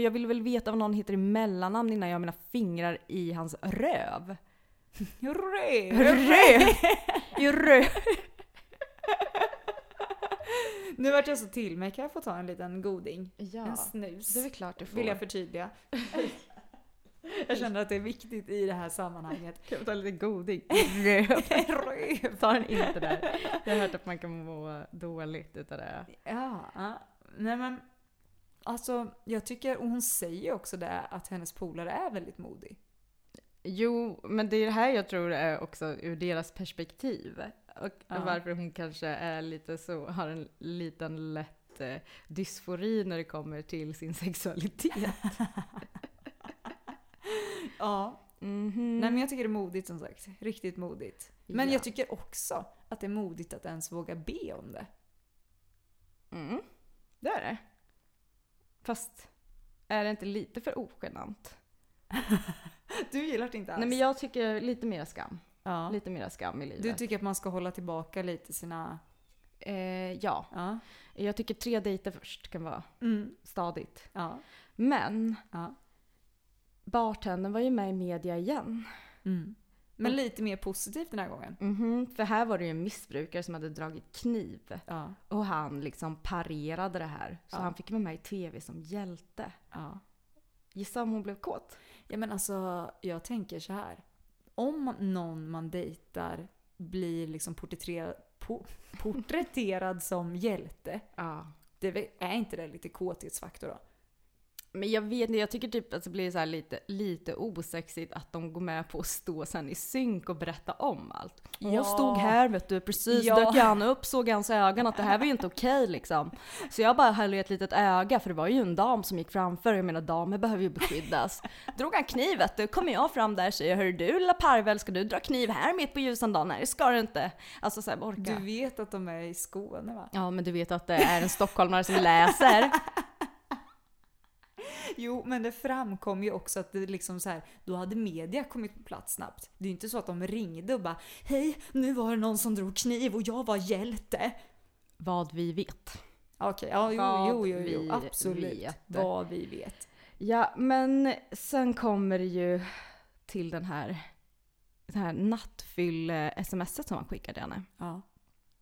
Jag vill väl veta vad någon heter i mellannamn innan jag har mina fingrar i hans röv. Röv. Nu vart jag så till mig. Kan jag få ta en liten goding? Ja. En snus. Det är klart du får. Vill jag förtydliga. Jag känner att det är viktigt i det här sammanhanget. Kan vi ta lite goding? Röv. Ta den inte där. Jag har hört att man kan må dåligt utav det. Ja. Nej, men alltså, jag tycker, och hon säger också det, att hennes polare är väldigt modig. Jo, men det är det här jag tror är också ur deras perspektiv. Och varför hon kanske är lite så, har en liten lätt dysfori när det kommer till sin sexualitet. Ja, Nej, men jag tycker det är modigt, som sagt. Riktigt modigt. Men jag tycker också att det är modigt att ens våga be om det. Mm, det är det. Fast är det inte lite för ogenant? Du gillar det inte alls. Nej, men jag tycker lite mer skam. Ja. Lite mer skam i livet. Du tycker att man ska hålla tillbaka lite sina... Ja. Jag tycker 3 dejter först kan vara stadigt. Ja. Men... ja. Bartendern var ju med i media igen. Mm. Men lite mer positivt den här gången. Mm-hmm, för här var det ju en missbrukare som hade dragit kniv. Ja. Och han liksom parerade det här. Så han fick med mig i tv som hjälte. Ja. Gissa om hon blev kåt? Ja, men alltså, jag tänker så här. Om någon man dejtar blir liksom porträtterad som hjälte. Ja. Det är inte det lite kåthetsfaktor då? Men jag vet inte, jag tycker typ att det blir så här lite osexigt att de går med på att stå sen i synk och berätta om allt. Jag stod här, vet du, precis dök han upp, såg hans ögon att det här var ju inte okej liksom. Så jag bara höll ett litet öga, för det var ju en dam som gick framför, jag menar damer behöver ju beskyddas. Drog han kniv, vet du, kommer jag fram där och säger, hör du lilla parvel, ska du dra kniv här mitt på ljusan dagen? Nej, det ska du inte. Alltså så här, orka. Du vet att de är i Skåne, va? Ja, men du vet att det är en stockholmare som läser. Jo, men det framkom ju också att det liksom så här, då hade media kommit på plats snabbt. Det är ju inte så att de ringde och bara, hej, nu var det någon som drog kniv och jag var hjälte. Vad vi vet. Okej, jo, absolut. Vad vi vet. Ja, men sen kommer det ju till den här nattfyll-smset som man skickade henne. Ja.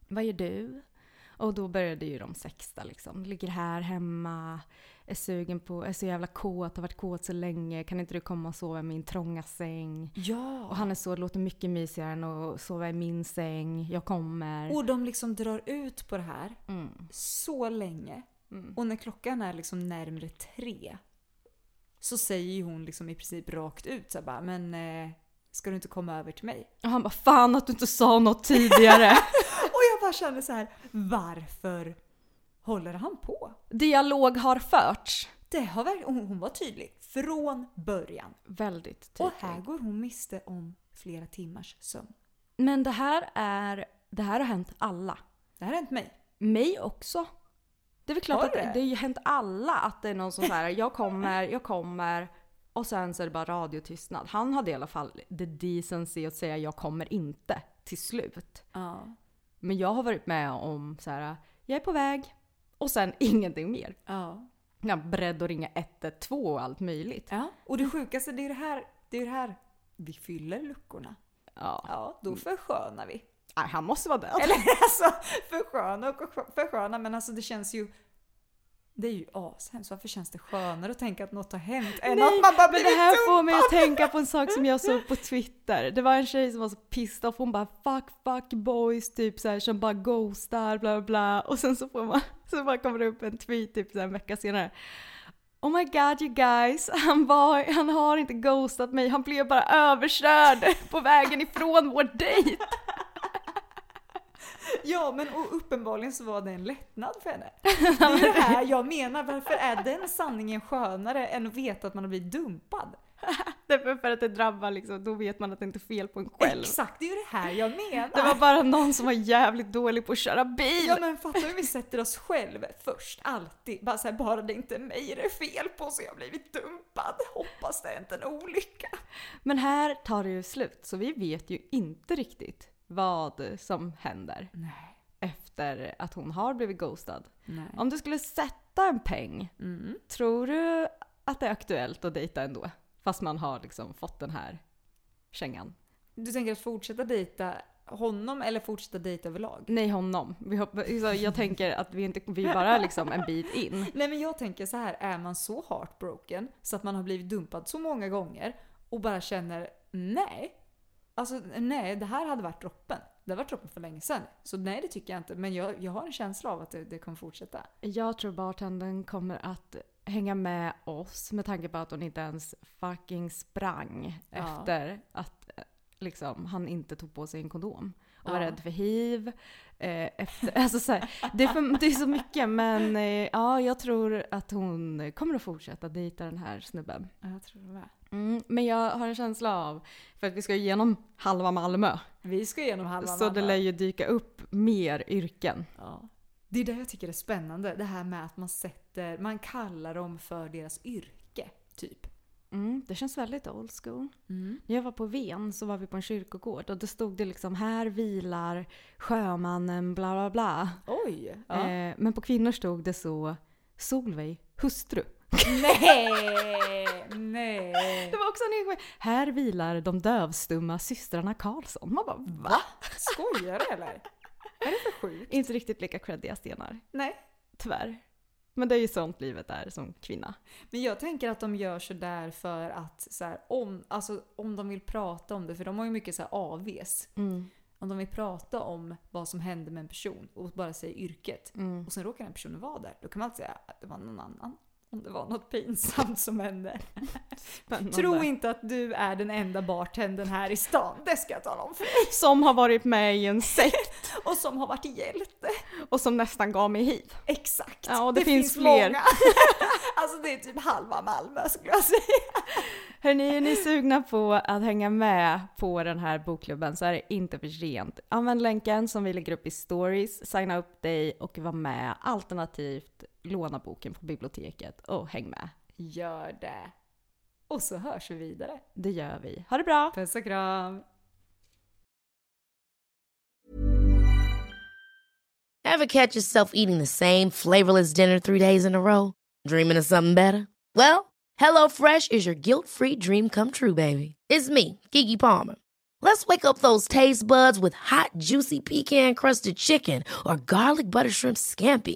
Vad gör du? Och då började ju de sexta liksom. Ligger här hemma, är sugen på, är så jävla kåt, har varit kåt så länge. Kan inte du komma och sova i min trånga säng? Ja! Och han är så, det låter mycket mysigare än att sova i min säng. Jag kommer. Och de liksom drar ut på det här så länge. Mm. Och när klockan är liksom närmare 3 så säger hon liksom i princip rakt ut så här bara, men ska du inte komma över till mig? Och han bara, fan att du inte sa något tidigare. Och jag bara kände så här, varför håller han på? Dialog har förts. Det har hon var tydlig från början. Väldigt tydlig. Och här går hon miste om flera timmars sömn. Men det här har hänt alla. Det här har hänt mig. Mig också. Det är väl klart att det har hänt alla att det är någon som säger jag kommer och sen så är det bara radiotystnad. Han hade i alla fall the decency att säga jag kommer inte till slut. Ja. Men jag har varit med om så här, jag är på väg och sen ingenting mer. Ja. Jag är beredd att ringa 112 och allt möjligt. Ja. Och det sjukaste det är det här vi fyller luckorna. Ja. Ja, då förskönar vi. Nej, han måste vara död. Eller alltså försköna, men alltså det känns ju det är ju ashemskt. Varför känns det skönare att tänka att något har hänt än att man bara blir dumpad? Det här får mig att tänka på en sak som jag såg på Twitter. Det var en tjej som var så pissed off. Hon bara fuck boys typ så här, som bara ghostar bla bla. Och sen så kommer det upp en tweet typ så här, en vecka senare. Oh my god you guys, han har inte ghostat mig. Han blev bara överkörd på vägen ifrån vår dejt. Ja, men och uppenbarligen så var det en lättnad för henne. Det är ju det här jag menar. Varför är den sanningen skönare än att veta att man har blivit dumpad? Det är för att det drabbar liksom, då vet man att det inte är fel på en själv. Exakt, det är ju det här jag menar. Det var bara någon som var jävligt dålig på att köra bil. Ja, men fattar hur vi sätter oss själva först, alltid. Bara så här, bara det inte är mig det är fel på så jag har blivit dumpad. Hoppas det är inte en olycka. Men här tar det ju slut, så vi vet ju inte riktigt vad som händer. Nej. Efter att hon har blivit ghostad. Nej. Om du skulle sätta en peng, tror du att det är aktuellt att dejta ändå? Fast man har liksom fått den här kängan. Du tänker att fortsätta dejta honom eller fortsätta dejta överlag? Nej, honom. Jag tänker att vi bara liksom en bit in. Nej, men jag tänker så här, är man så heartbroken så att man har blivit dumpad så många gånger och bara känner nej, det här hade varit droppen. Det var droppen för länge sedan. Så nej, det tycker jag inte. Men jag har en känsla av att det kommer fortsätta. Jag tror bartendern kommer att hänga med oss med tanke på att hon inte ens fucking sprang efter att liksom, han inte tog på sig en kondom. Och var rädd för hiv. Det är så mycket. Men jag tror att hon kommer att fortsätta dejta den här snubben. Jag tror det med. Men jag har en känsla av, för att vi ska igenom halva Malmö. Så det lär ju dyka upp mer yrken. Ja. Det är det jag tycker är spännande. Det här med att man kallar dem för deras yrke, typ. Det känns väldigt old school. När jag var på Ven så var vi på en kyrkogård och då stod det liksom, här vilar sjömannen, bla bla bla. Oj! Ja. Men på kvinnor stod det så, Solveig, hustru. Nej. Det var också en enskild. Här vilar de dövstumma systrarna Karlsson. Man bara, va? Skojar eller? Är det för sjukt? Inte riktigt lika creddiga stenar. Nej. Tyvärr. Men det är ju sånt livet är som kvinna. Men jag tänker att de gör så där för att så här, om de vill prata om det, för de har ju mycket så här avs. Om de vill prata om vad som hände med en person och bara säger yrket och sen råkar den personen vara där, då kan man alltid säga att det var någon annan. Om det var något pinsamt som hände. Spännande. Tro inte att du är den enda bartendern här i stan. Det ska jag tala om för dig. Som har varit med i en sekt. Och som har varit hjälte. Och som nästan gav mig hiv. Exakt. Ja, och det finns fler. Många. Alltså det är typ halva Malmö skulle jag säga. Hörrni, är ni sugna på att hänga med på den här bokklubben så är det inte för sent. Använd länken som vi lägger upp i stories. Signa upp dig och var med. Alternativt låna boken på biblioteket och häng med. Gör det. Och så hörs vi vidare. Det gör vi. Ha det bra. Puss och kram. Ever catch yourself eating the same flavorless dinner 3 days in a row? Dreaming of something better? Well, Hello Fresh is your guilt-free dream come true, baby. It's me, Keke Palmer. Let's wake up those taste buds with hot, juicy pecan-crusted chicken or garlic butter shrimp scampi.